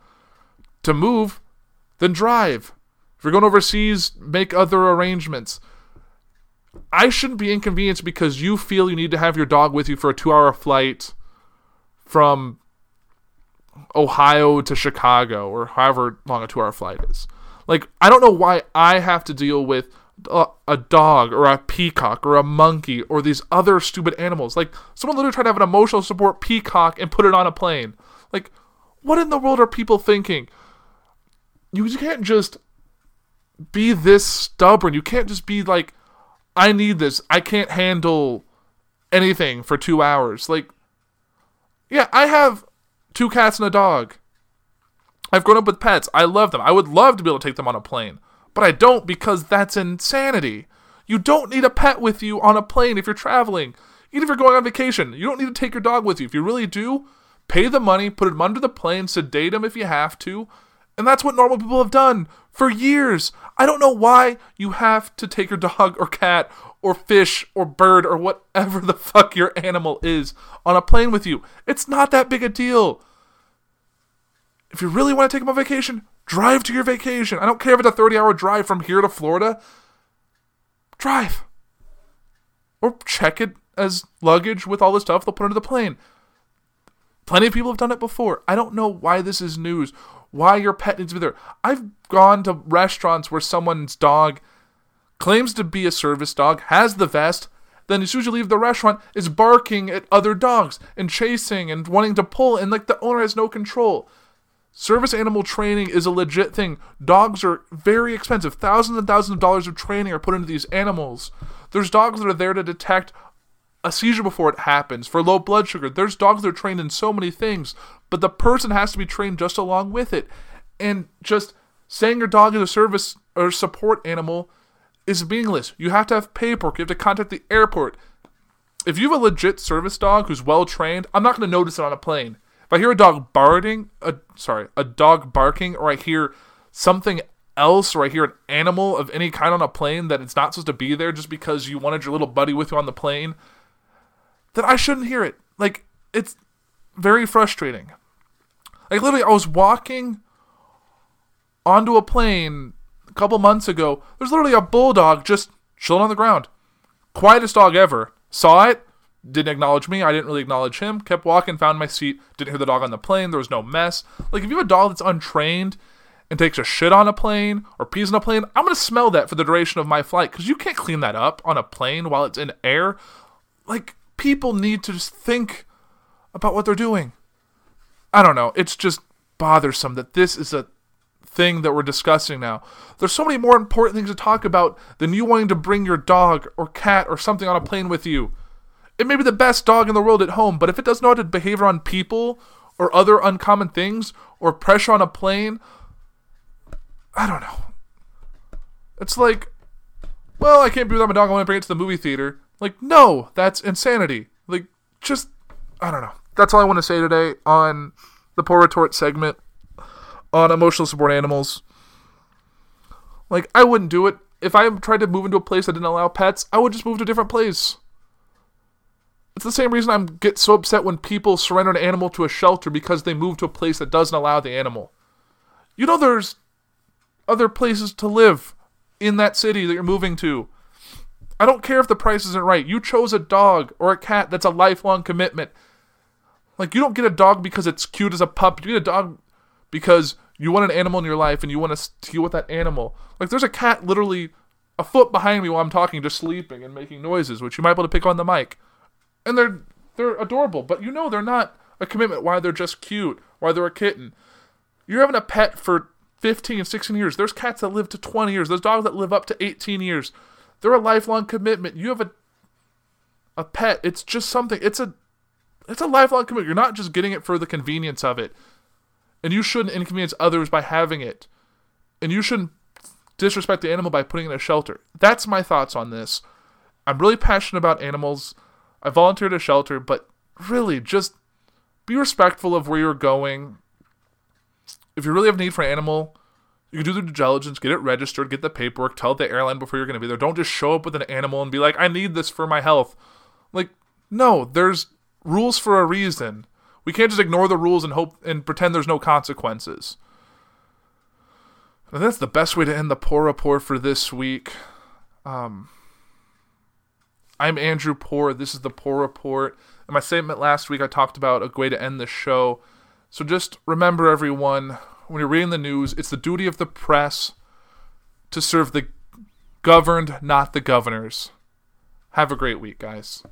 to move, then drive. If you're going overseas, make other arrangements. I shouldn't be inconvenienced because you feel you need to have your dog with you for a 2-hour flight from Ohio to Chicago, or however long a 2-hour flight is. Like, I don't know why I have to deal with a dog or a peacock or a monkey or these other stupid animals. Like, someone literally tried to have an emotional support peacock and put it on a plane. Like, what in the world are people thinking? You can't just be this stubborn. You can't just be like, I need this. I can't handle anything for 2 hours. Like, yeah, I have 2 cats and a dog. I've grown up with pets. I love them. I would love to be able to take them on a plane, but I don't, because that's insanity. You don't need a pet with you on a plane if you're traveling. Even if you're going on vacation, you don't need to take your dog with you. If you really do, pay the money, put him under the plane, sedate him if you have to, and that's what normal people have done for years. I don't know why you have to take your dog or cat or fish or bird or whatever the fuck your animal is on a plane with you. It's not that big a deal. If you really want to take them on vacation, drive to your vacation. I don't care if it's a 30-hour drive from here to Florida. Drive. Or check it as luggage with all the stuff they'll put under the plane. Plenty of people have done it before. I don't know why this is news. Why your pet needs to be there. I've gone to restaurants where someone's dog claims to be a service dog, has the vest, then as soon as you leave the restaurant, is barking at other dogs and chasing and wanting to pull, and like the owner has no control. Service animal training is a legit thing. Dogs are very expensive. Thousands and thousands of dollars of training are put into these animals. There's dogs that are there to detect a seizure before it happens, for low blood sugar. There's dogs that are trained in so many things, but the person has to be trained just along with it. And just saying your dog is a service or support animal is meaningless. You have to have paperwork. You have to contact the airport. If you have a legit service dog who's well trained, I'm not going to notice it on a plane. If I hear a dog barking, or I hear something else, or I hear an animal of any kind on a plane that it's not supposed to be there just because you wanted your little buddy with you on the plane, that I shouldn't hear it. Like, it's very frustrating. Like, literally, I was walking onto a plane a couple months ago. There's literally a bulldog just chilling on the ground. Quietest dog ever. Saw it, didn't acknowledge me. I didn't really acknowledge him. Kept walking, found my seat. Didn't hear the dog on the plane. There was no mess. Like, if you have a dog that's untrained and takes a shit on a plane or pees on a plane, I'm going to smell that for the duration of my flight, because you can't clean that up on a plane while it's in air. Like, people need to just think about what they're doing. I don't know. It's just bothersome that this is a thing that we're discussing now. There's so many more important things to talk about than you wanting to bring your dog or cat or something on a plane with you. It may be the best dog in the world at home, but if it doesn't know how to behave around people or other uncommon things or pressure on a plane, I don't know. It's like, well, I can't be without my dog. I want to bring it to the movie theater. Like, no, that's insanity. Like, just, I don't know. That's all I want to say today on the Poor Retort segment on emotional support animals. Like, I wouldn't do it. If I tried to move into a place that didn't allow pets, I would just move to a different place. It's the same reason I get so upset when people surrender an animal to a shelter because they move to a place that doesn't allow the animal. You know there's other places to live in that city that you're moving to. I don't care if the price isn't right. You chose a dog or a cat. That's a lifelong commitment. Like, you don't get a dog because it's cute as a pup. You get a dog because you want an animal in your life and you want to deal with that animal. Like, there's a cat literally a foot behind me while I'm talking, just sleeping and making noises, which you might be able to pick on the mic. And they're adorable, but you know they're not a commitment. Why they're just cute, why they're a kitten. You're having a pet for 15 and 16 years. There's cats that live to 20 years. There's dogs that live up to 18 years. They're a lifelong commitment. You have a pet. It's just something. It's a lifelong commitment. You're not just getting it for the convenience of it. And you shouldn't inconvenience others by having it. And you shouldn't disrespect the animal by putting it in a shelter. That's my thoughts on this. I'm really passionate about animals. I volunteered at a shelter, but really, just be respectful of where you're going. If you really have a need for an animal, you can do the due diligence, get it registered, get the paperwork, tell the airline before you're going to be there. Don't just show up with an animal and be like, I need this for my health. Like, no, there's rules for a reason. We can't just ignore the rules and hope and pretend there's no consequences. I think that's the best way to end the Poor Report for this week. I'm Andrew Poor. This is the Poor Report. In my statement last week, I talked about a way to end the show. So just remember, everyone, when you're reading the news, it's the duty of the press to serve the governed, not the governors. Have a great week, guys.